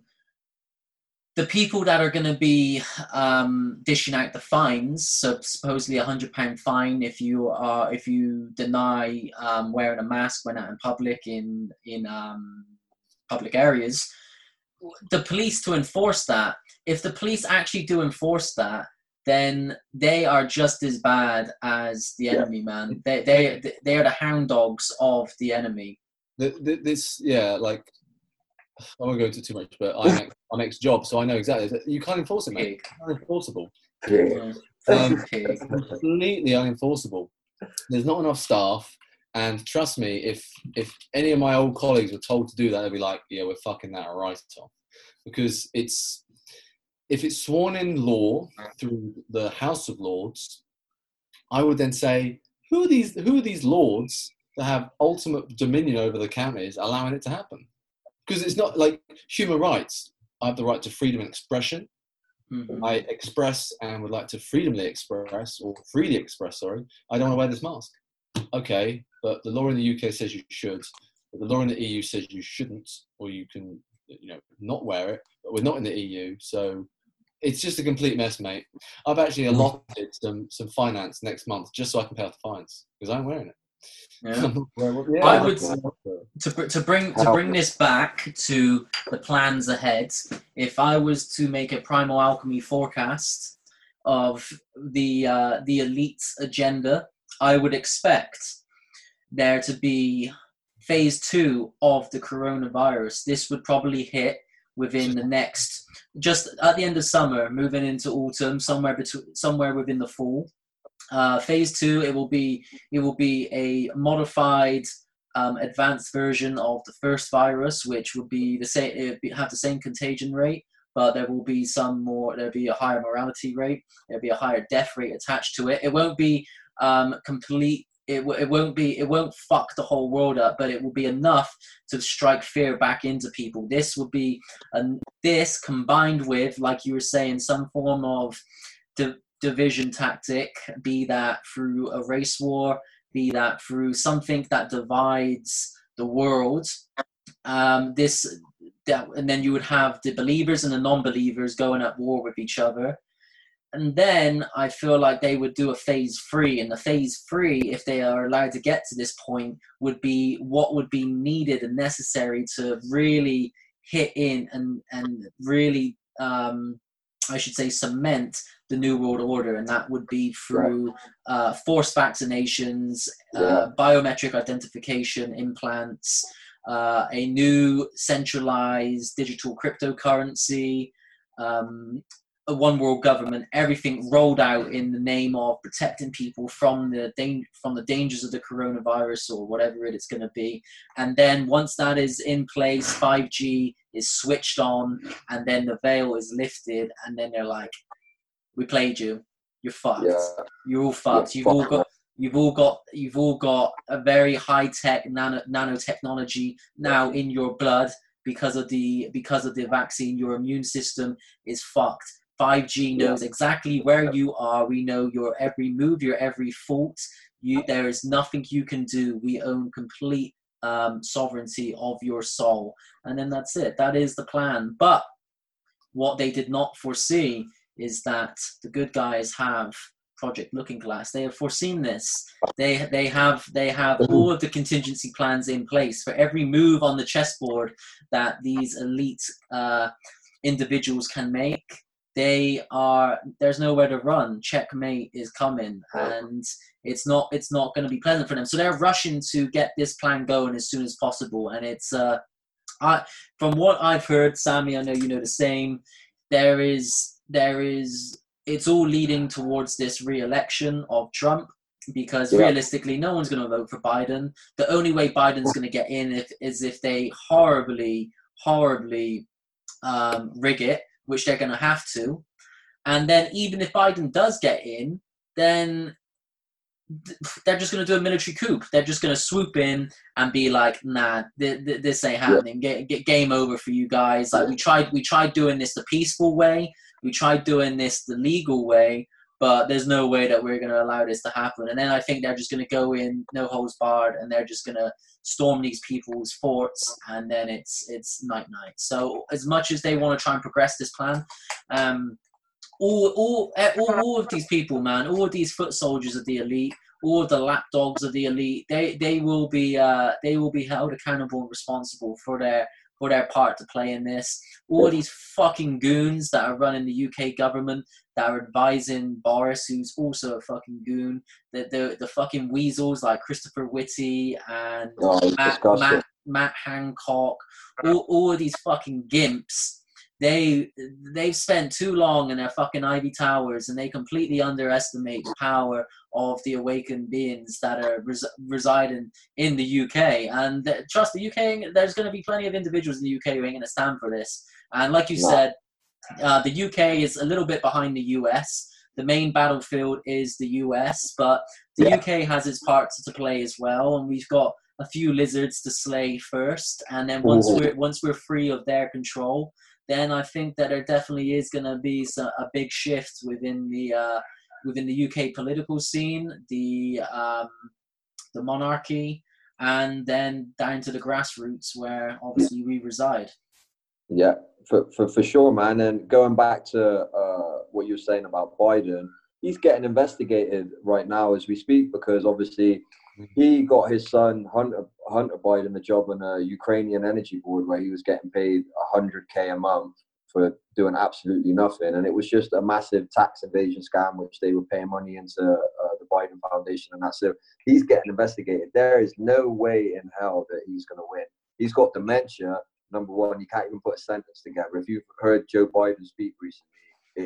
The people that are going to be dishing out the fines, so supposedly £100 fine if you deny wearing a mask when out in public in public areas. The police to enforce that. If the police actually do enforce that, then they are just as bad as the enemy, man. They are the hound dogs of the enemy. I won't go into too much, but I'm ex-job, so I know exactly. You can't enforce it, mate. It's unenforceable. Yeah. Completely unenforceable. There's not enough staff, and trust me, if any of my old colleagues were told to do that, they'd be like, yeah, we're fucking that right off. because it's, if it's sworn in law through the House of Lords, I would then say, who are these lords that have ultimate dominion over the counties allowing it to happen? Because it's not like human rights. I have the right to freedom and expression. Mm-hmm. I express and would like to freely express, I don't want to wear this mask. Okay, but the law in the UK says you should, but the law in the EU says you shouldn't, or you can, not wear it, but we're not in the EU, so it's just a complete mess, mate. I've actually allotted some finance next month just so I can pay off the fines, because I'm wearing it. Yeah. Yeah. I would to bring this back to the plans ahead. If I was to make a Primal Alchemy forecast of the elite's agenda, I would expect there to be phase 2 of the coronavirus. This would probably hit within the next, just at the end of summer, moving into autumn, somewhere within the fall. Phase 2, it will be a modified, advanced version of the first virus, which would be the same. It would have the same contagion rate, but there will be there'll be a higher mortality rate. There'll be a higher death rate attached to it. It won't be complete. It won't fuck the whole world up, but it will be enough to strike fear back into people. This would be this combined with, like you were saying, some form of division tactic, be that through a race war, be that through something that divides the world. And then you would have the believers and the non-believers going at war with each other. And then I feel like they would do a phase 3, and the phase 3, if they are allowed to get to this point, would be what would be needed and necessary to really hit in and really, I should say, cement the New World Order, and that would be through forced vaccinations, biometric identification, implants, a new centralized digital cryptocurrency, a one world government, everything rolled out in the name of protecting people from the dangers of the coronavirus, or whatever it's going to be. And then once that is in place, 5G is switched on, and then the veil is lifted, and then they're like, we played you. You're fucked. Yeah. You're all fucked. You've all got a very high tech nanotechnology now in your blood because of the vaccine. Your immune system is fucked. 5G knows exactly where you are. We know your every move, your every fault. There is nothing you can do. We own complete sovereignty of your soul. And then that's it. That is the plan. But what they did not foresee is that the good guys have Project Looking Glass. They have foreseen this. They have all of the contingency plans in place for every move on the chessboard that these elite individuals can make. There's nowhere to run. Checkmate is coming, and it's not going to be pleasant for them. So they're rushing to get this plan going as soon as possible. And it's from what I've heard, Sammy, I know you know the same. It's all leading towards this re-election of Trump, because realistically, no one's going to vote for Biden. The only way Biden's going to get in is if they horribly rig it, which they're going to have to. And then even if Biden does get in, then they're just going to do a military coup. They're just going to swoop in and be like, nah, this ain't happening. Get game over for you guys. Like, we tried doing this the peaceful way. We tried doing this the legal way, but there's no way that we're going to allow this to happen. And then I think they're just going to go in, no holds barred, and they're just going to storm these people's forts, and then it's night. So as much as they want to try and progress this plan, all of these people, man, all of these foot soldiers of the elite, all of the lapdogs of the elite, they will be held accountable and responsible for their part to play in this. All these fucking goons that are running the UK government, that are advising Boris, who's also a fucking goon, the fucking weasels like Christopher Whitty and Matt Hancock, all of these fucking gimps They've spent too long in their fucking Ivy Towers, and they completely underestimate the power of the awakened beings that are residing in the UK. And trust the UK, there's going to be plenty of individuals in the UK who ain't going to stand for this. And like you said, the UK is a little bit behind the US. The main battlefield is the US, but the UK has its part to play as well. And we've got a few lizards to slay first. And then once we're free of their control, then I think that there definitely is going to be a big shift within the UK political scene, the monarchy, and then down to the grassroots where obviously we reside. Yeah, for sure, man. And going back to what you were saying about Biden, he's getting investigated right now as we speak, because obviously he got his son Hunter Biden the job on a Ukrainian energy board where he was getting paid $100K a month for doing absolutely nothing, and it was just a massive tax evasion scam which they were paying money into the Biden Foundation and that. So he's getting investigated. There is no way in hell that he's going to win. He's got dementia. Number one, you can't even put a sentence together. If you've heard Joe Biden speak recently,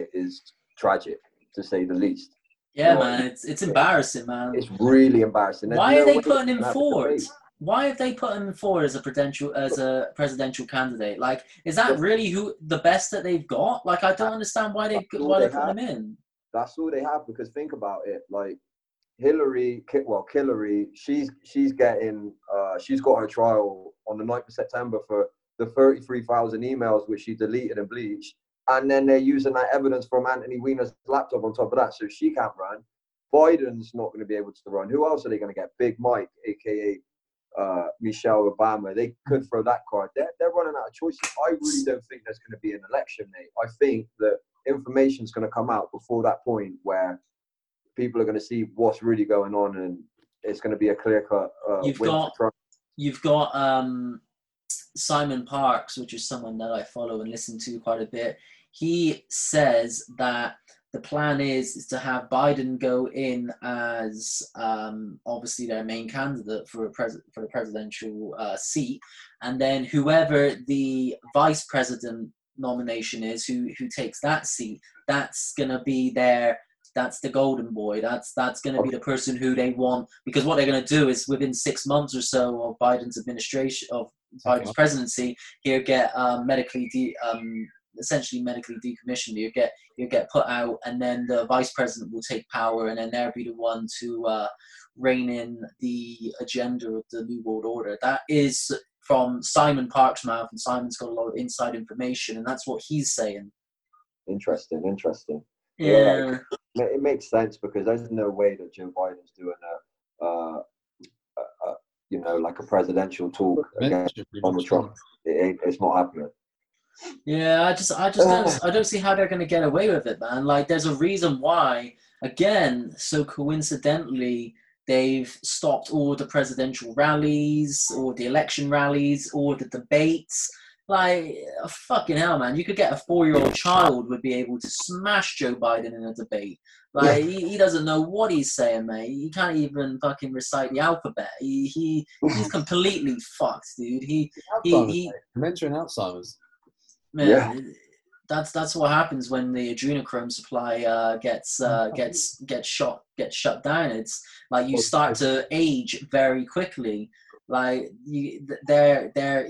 it is tragic, to say the least. Yeah, you know, man, it's embarrassing, man. It's really embarrassing. Why are they putting him forward? Why have they put him forward as a presidential candidate? Like, is that really who the best that they've got? Like, I don't understand why they put him in. That's all they have, because think about it. Like, Hillary, she's got her trial on the 9th of September for the 33,000 emails which she deleted and bleached, and then they're using that evidence from Anthony Weiner's laptop on top of that, so she can't run. Biden's not going to be able to run. Who else are they going to get? Big Mike, aka Michelle Obama. They could throw that card. They're running out of choices. I really don't think there's going to be an election, mate. I think that information's going to come out before that point where people are going to see what's really going on, and it's going to be a clear-cut win for Trump. You've got Simon Parks, which is someone that I follow and listen to quite a bit. He says that the plan is to have Biden go in as obviously their main candidate for the presidential seat, and then whoever the vice president nomination is, who takes that seat, that's going to be their... That's the golden boy. That's going to be the person who they want, because what they're going to do is within 6 months or so of Biden's administration, of Biden's presidency, he'll get medically decommissioned. You'll get put out, and then the vice president will take power, and then they'll be the one to rein in the agenda of the New World Order. That is from Simon Parks' mouth, and Simon's got a lot of inside information, and that's what he's saying. Interesting. Yeah. Yeah, it makes sense, because there's no way that Joe Biden's doing a presidential talk against Donald Trump. It's not happening. Yeah, I just don't see how they're going to get away with it, man. Like, there's a reason why, again, so coincidentally, they've stopped all the presidential rallies, or the election rallies, or the debates. Like, fucking hell, man. You could get a 4-year-old child would be able to smash Joe Biden in a debate. Like, he doesn't know what he's saying, mate. He can't even fucking recite the alphabet. He's completely fucked, dude. He dementia and Alzheimer's. Man, yeah. That's what happens when the adrenochrome supply gets shut down. It's like you start to age very quickly. Like, they're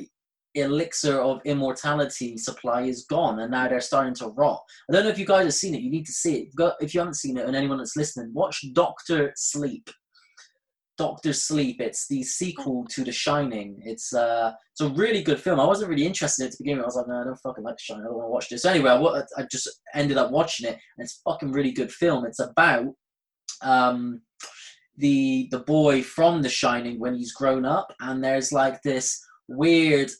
elixir of immortality supply is gone, and now they're starting to rot. I don't know if you guys have seen it. You need to see it. If you haven't seen it, and anyone that's listening, watch Doctor Sleep. It's the sequel to The Shining. It's a really good film. I wasn't really interested in it to begin with. I was like, no, I don't fucking like The Shining. I don't want to watch this. So anyway, I just ended up watching it, and it's a fucking really good film. It's about the boy from The Shining when he's grown up, and there's like this weird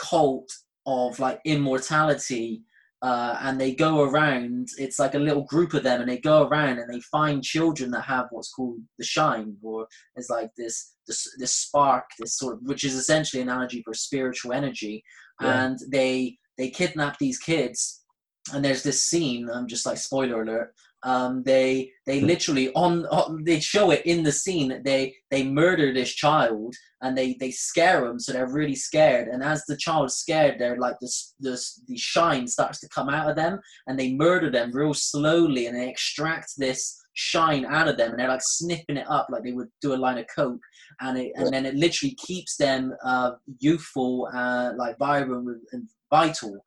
cult of like immortality, and they go around. It's like a little group of them, and they go around and they find children that have what's called the shine, or it's like this spark, this sort of, which is essentially an analogy for spiritual energy. Yeah. And they kidnap these kids, and there's this scene, I'm just like spoiler alert, They literally they show it in the scene that they murder this child, and they scare him, so they're really scared. And as the child's scared, they're like the shine starts to come out of them, and they murder them real slowly, and they extract this shine out of them, and they're like snipping it up like they would do a line of coke, and then it literally keeps them youthful, like vibrant and vital.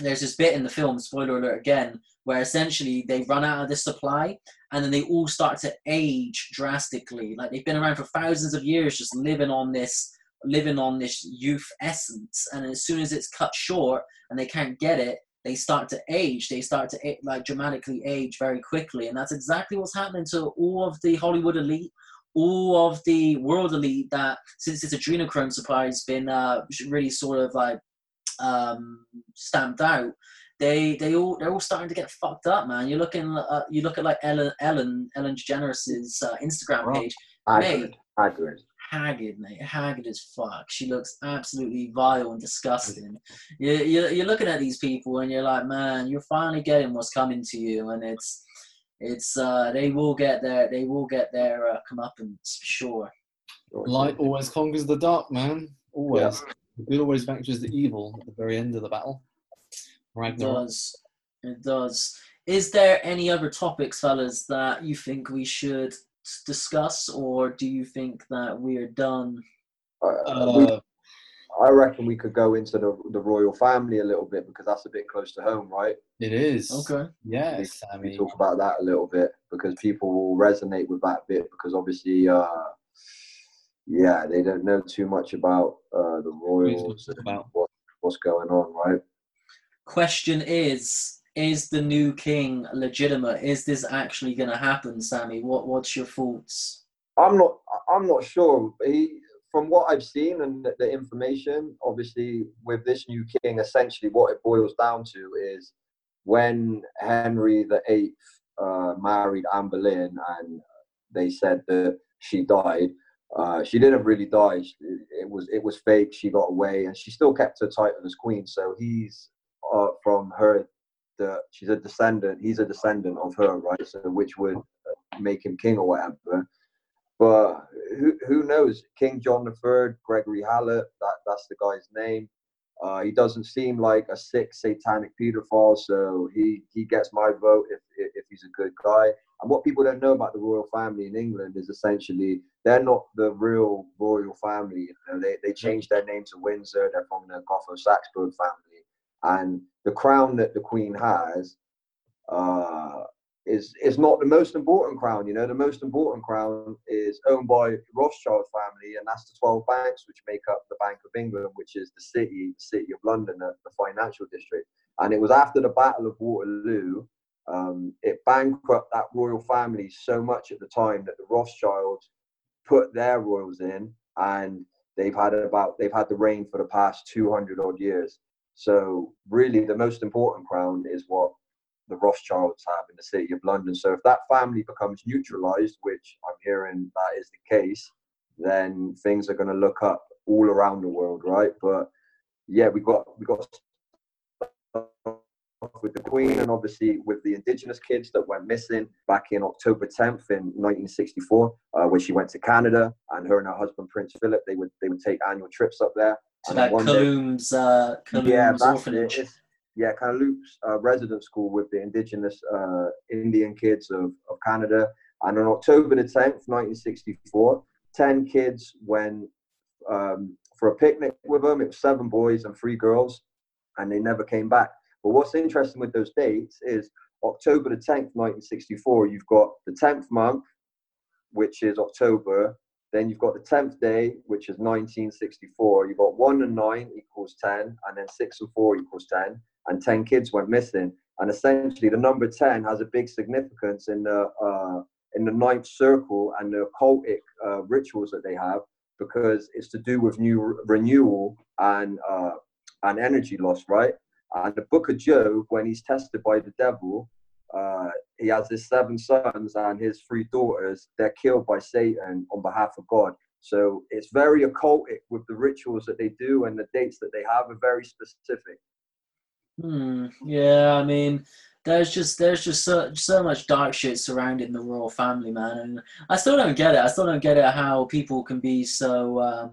There's this bit in the film, spoiler alert again, where essentially they run out of this supply, and then they all start to age drastically. Like they've been around for thousands of years, just living on this youth essence. And as soon as it's cut short and they can't get it, they start to age. They start to like dramatically age very quickly. And that's exactly what's happening to all of the Hollywood elite, all of the world elite, that since this adrenochrome supply has been really sort of like stamped out, they're all starting to get fucked up, man. You look at like Ellen DeGeneres' Instagram page. Haggard as fuck. She looks absolutely vile and disgusting. You're looking at these people and you're like, man, you're finally getting what's coming to you, and it's they will get their comeuppance for sure. Light always conquers the dark, man. Always. Yeah. The good always vanquishes the evil at the very end of the battle. Ragnarok. It does. Is there any other topics, fellas, that you think we should discuss, or do you think that we are done? I reckon we could go into the royal family a little bit, because that's a bit close to home, right? It is. Okay. Yes. We talk about that a little bit, because people will resonate with that bit, because obviously... they don't know too much about the royals and what's going on, right? Question is the new king legitimate? Is this actually going to happen, Sammy? What's your thoughts? I'm not sure. From what I've seen and the information, obviously, with this new king, essentially what it boils down to is when Henry VIII married Anne Boleyn, and they said that she died. She didn't really die. It was fake. She got away, and she still kept her title as queen. So he's from her. She's a descendant. He's a descendant of her, right? So which would make him king or whatever. But who knows? King John III, Gregory Hallett. That's the guy's name. He doesn't seem like a sick satanic pedophile, so he gets my vote if he's a good guy. And what people don't know about the royal family in England is essentially they're not the real royal family. You know, they changed their name to Windsor. They're from the Gotho-Saxburg family, and the crown that the Queen has is not the most important crown. You know, the most important crown is owned by the Rothschild family, and that's the 12 banks which make up the Bank of England, which is the city of London, the financial district. And it was after the Battle of Waterloo. It bankrupted that royal family so much at the time that the Rothschilds put their royals in, and they've had the reign for the past 200 odd years. So really, the most important crown is what the Rothschilds have in the city of London. So if that family becomes neutralized, which I'm hearing that is the case, then things are going to look up all around the world, right? But yeah, we got with the Queen, and obviously with the indigenous kids that went missing back in October 10th in 1964, when she went to Canada, and her husband Prince Philip, they would take annual trips up there. So that Colum's orphanage. Colum's resident school with the indigenous Indian kids of Canada. And on October the 10th, 1964, 10 kids went for a picnic with them. It was 7 boys and 3 girls, and they never came back. But what's interesting with those dates is October the 10th, 1964, you've got the 10th month, which is October. Then you've got the 10th day, which is 1964. You've got 1 and 9 equals 10, and then 6 and 4 equals 10. And 10 kids went missing. And essentially, the number 10 has a big significance in the ninth circle and the occultic rituals that they have, because it's to do with new renewal and energy loss, right? And the Book of Job, when he's tested by the devil, he has his 7 sons and his 3 daughters. They're killed by Satan on behalf of God. So it's very occultic with the rituals that they do, and the dates that they have are very specific. Yeah, I mean, there's just so much dark shit surrounding the royal family, man, and I still don't get it. I still don't get it how people can be so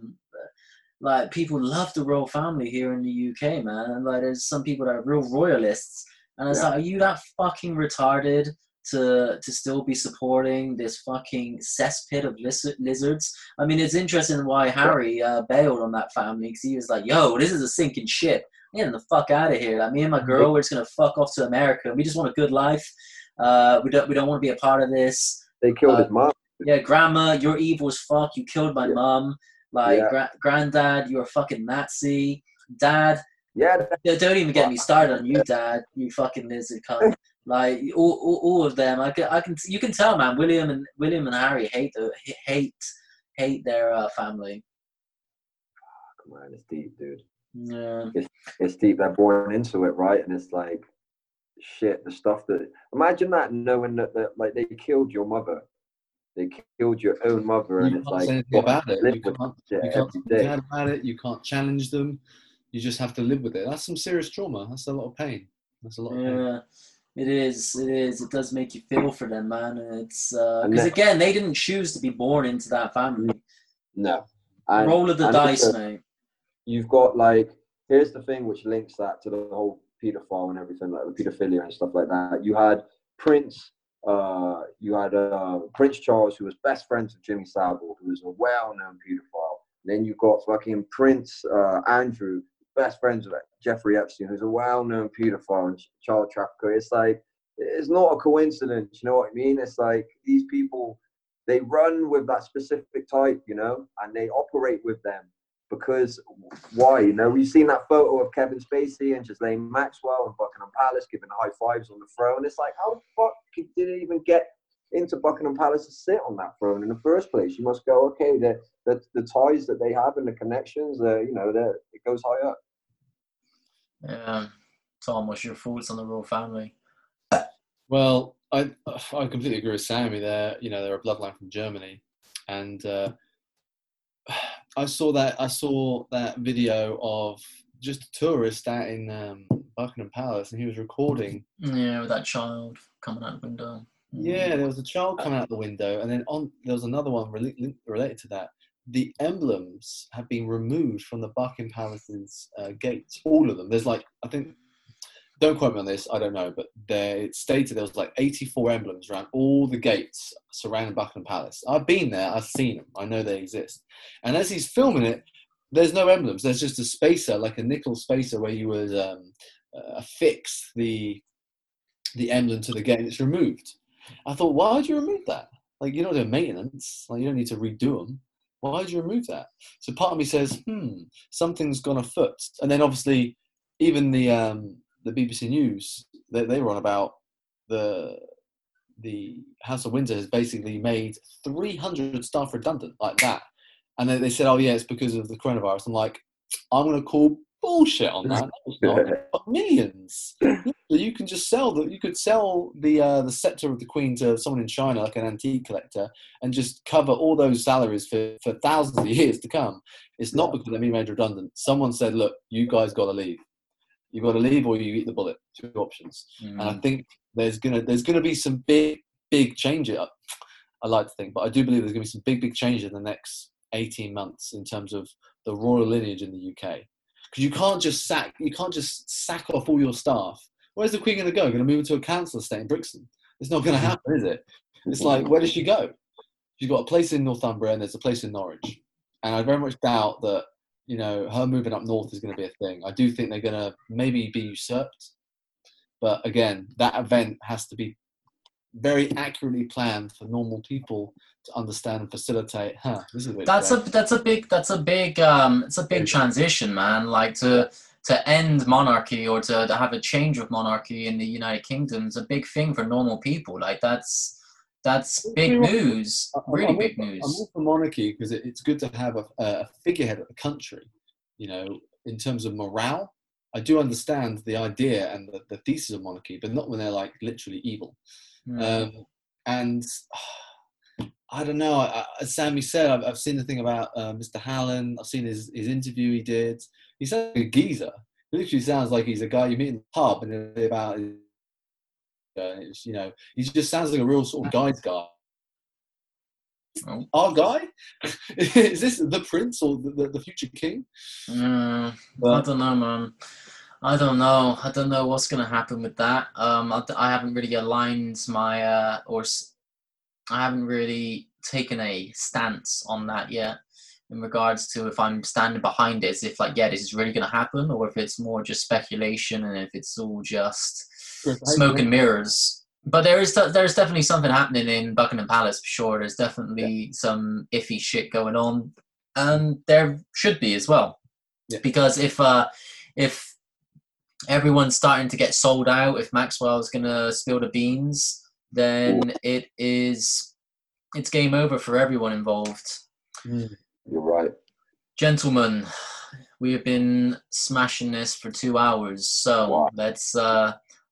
like, people love the royal family here in the UK, man, and like there's some people that are real royalists, and it's like, are you that fucking retarded to still be supporting this fucking cesspit of lizards? I mean, it's interesting why Harry bailed on that family, because he was like, yo, this is a sinking ship. I'm getting the fuck out of here. Like, me and my girl, we're just going to fuck off to America. We just want a good life. We don't want to be a part of this. They killed his mom. Yeah, grandma, you're evil as fuck. You killed my mom. Like, granddad, you're a fucking Nazi. Dad, don't even get me started on you, Dad. You fucking lizard cunt. Like, all of them, you can tell, man. William and Harry hate their family. Oh, come on, it's deep, dude. Yeah, it's deep. They're born into it, right? And it's like, shit. The stuff that, imagine that, knowing that like they killed your mother, they killed your own mother, and it's like, you can't say anything about it. You can't challenge them. You just have to live with it. That's some serious trauma. That's a lot of pain. Yeah. It is. It does make you feel for them, man. And it's because again, they didn't choose to be born into that family. No. And, roll of the dice, mate. You've got, like, here's the thing which links that to the whole paedophile and everything, like the paedophilia and stuff like that. You had Prince Charles, who was best friends with Jimmy Savile, who was a well-known paedophile. Then you got fucking Prince Andrew, best friends with Jeffrey Epstein, who's a well-known paedophile and child trafficker. It's like, it's not a coincidence, you know what I mean? It's like, these people, they run with that specific type, you know, and they operate with them because why? You know, we've seen that photo of Kevin Spacey and Ghislaine Maxwell and Buckingham Palace giving high fives on the throne. It's like, how the fuck did it even get into Buckingham Palace to sit on that throne in the first place? You must go, okay, the ties that they have and the connections, you know, it goes high up. Yeah. Tom, what's your thoughts on the royal family? Well, I completely agree with Sammy there. You know, they're a bloodline from Germany, and I saw that video of just a tourist out in Buckingham Palace, and he was recording. Yeah, with that child coming out the window. Yeah, there was a child coming out the window, and then there was another one related to that. The emblems have been removed from the Buckingham Palace's gates, all of them. There's like, I think, don't quote me on this, I don't know, but it stated there was like 84 emblems around all the gates surrounding Buckingham Palace. I've been there, I've seen them, I know they exist. And as he's filming it, there's no emblems. There's just a spacer, like a nickel spacer, where you would affix the emblem to the gate, and it's removed. I thought, why would you remove that? Like, you're not doing maintenance. Like, you don't need to redo them. Why would you remove that? So part of me says, something's gone afoot. And then obviously, even the BBC News, they were on about the House of Windsor has basically made 300 staff redundant, like that. And then they said, oh yeah, it's because of the coronavirus. I'm like, I'm going to call bullshit on that. Millions. You can just sell the scepter of the Queen to someone in China, like an antique collector, and just cover all those salaries for thousands of years to come. It's not because they've been made redundant. Someone said, look, you guys got to leave. You've got to leave or you eat the bullet. Two options. And I think there's gonna be some big change. I like to think, but I do believe there's gonna be some big change in the next 18 months in terms of the royal lineage in the UK. Because you can't just sack off all your staff. Where's the Queen going to go? Going to move into a council estate in Brixton? It's not going to happen, is it? It's like, where does she go? She's got a place in Northumbria and there's a place in Norwich. And I very much doubt that, you know, her moving up north is going to be a thing. I do think they're going to maybe be usurped. But again, that event has to be very accurately planned for normal people to understand and facilitate. That's a big transition, man. Like to end monarchy or to have a change of monarchy in the United Kingdom is a big thing for normal people. Like that's big news, really big news. I'm all for monarchy because it's good to have a figurehead of the country. You know, in terms of morale, I do understand the idea and the thesis of monarchy, but not when they're like literally evil. I don't know. As Sammy said, I've seen the thing about Mr. Hallam. I've seen his interview he did. He sounds like a geezer. He literally sounds like he's a guy you meet in the pub and he'll be about And it was, you know, he just sounds like a real sort of guy's guy. Oh. Our guy? Is this the prince or the future king? I don't know, man. I don't know what's going to happen with that. I haven't really aligned my I haven't really taken a stance on that yet in regards to if I'm standing behind it, as if like, yeah, this is really going to happen, or if it's more just speculation and if it's all just smoke and mirrors. But there's definitely something happening in Buckingham Palace, for sure. There's definitely some iffy shit going on, and there should be as well, because if everyone's starting to get sold out, if Maxwell's gonna spill the beans, then it's game over for everyone involved. You're right, gentlemen. We have been smashing this for 2 hours, so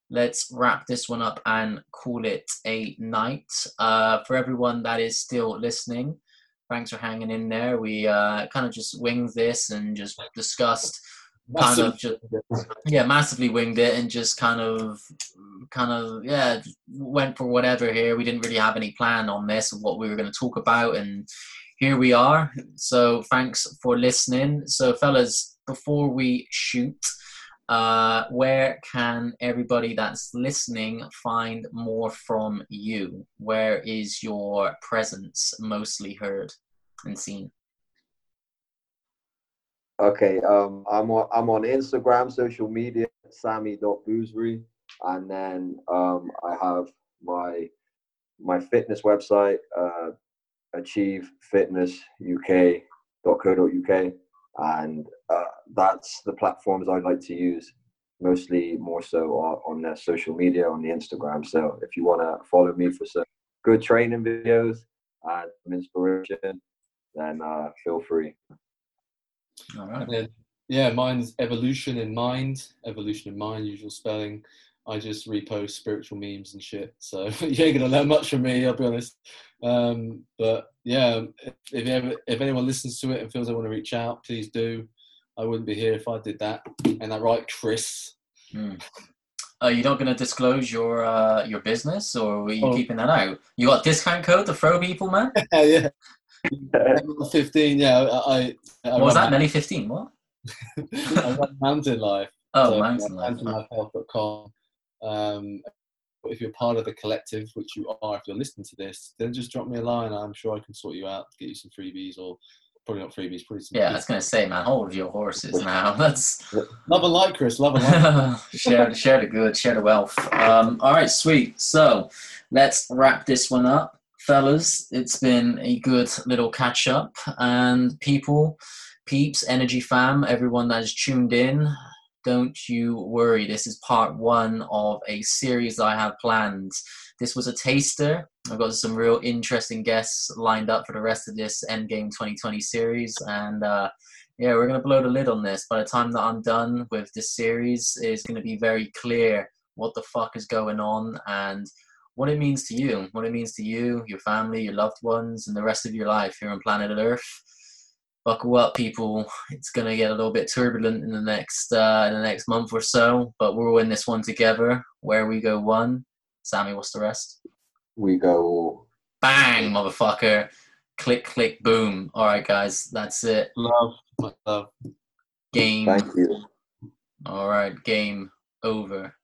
let's wrap this one up and call it a night. For everyone that is still listening, thanks for hanging in there. We kind of just winged this and just discussed massively winged it and just kind of went for whatever here. We didn't really have any plan on this of what we were going to talk about, and here we are. So thanks for listening. So fellas, before we shoot, where can everybody that's listening find more from you? Where is your presence mostly heard and seen? Okay, I'm on Instagram, social media, sammy.boosbury, and then I have my fitness website, achievefitnessuk.co.uk, and that's the platforms I'd like to use mostly, more so on their social media, on the Instagram. So if you want to follow me for some good training videos and some inspiration, then feel free. All right. Then, mine's Evolution in Mind, usual spelling. I just repost spiritual memes and shit, so you ain't gonna learn much from me, I'll be honest. But yeah, if anyone listens to it and feels they want to reach out, please do. I wouldn't be here if I did that. And that right, Chris? Are you not gonna disclose your business, or are you keeping that out? You got a discount code to throw people, man? Yeah. 15. Yeah. I was that many 15? What? I run Mountain Life. Oh, so mountainlifehealth.com. If you're part of the collective, which you are if you're listening to this, then just drop me a line. I'm sure I can sort you out, get you some freebies, or probably not freebies. Yeah, I was going to say, man, hold your horses now. That's love and light, Chris. Love and light. share the good, share the wealth. All right, sweet. So let's wrap this one up, fellas. It's been a good little catch up, and people, peeps, energy fam, everyone that is tuned in. Don't you worry, this is part one of a series I have planned. This was a taster. I've got some real interesting guests lined up for the rest of this Endgame 2020 series. And we're going to blow the lid on this. By the time that I'm done with this series, it's going to be very clear what the fuck is going on and what it means to you. What it means to you, your family, your loved ones, and the rest of your life here on planet Earth. Buckle up, people. It's going to get a little bit turbulent in the next month or so, but we're all in this one together. Where we go one. Sammy, what's the rest? We go all. Bang, motherfucker. Click, click, boom. All right, guys, that's it. Love. Game. Thank you. All right, game over.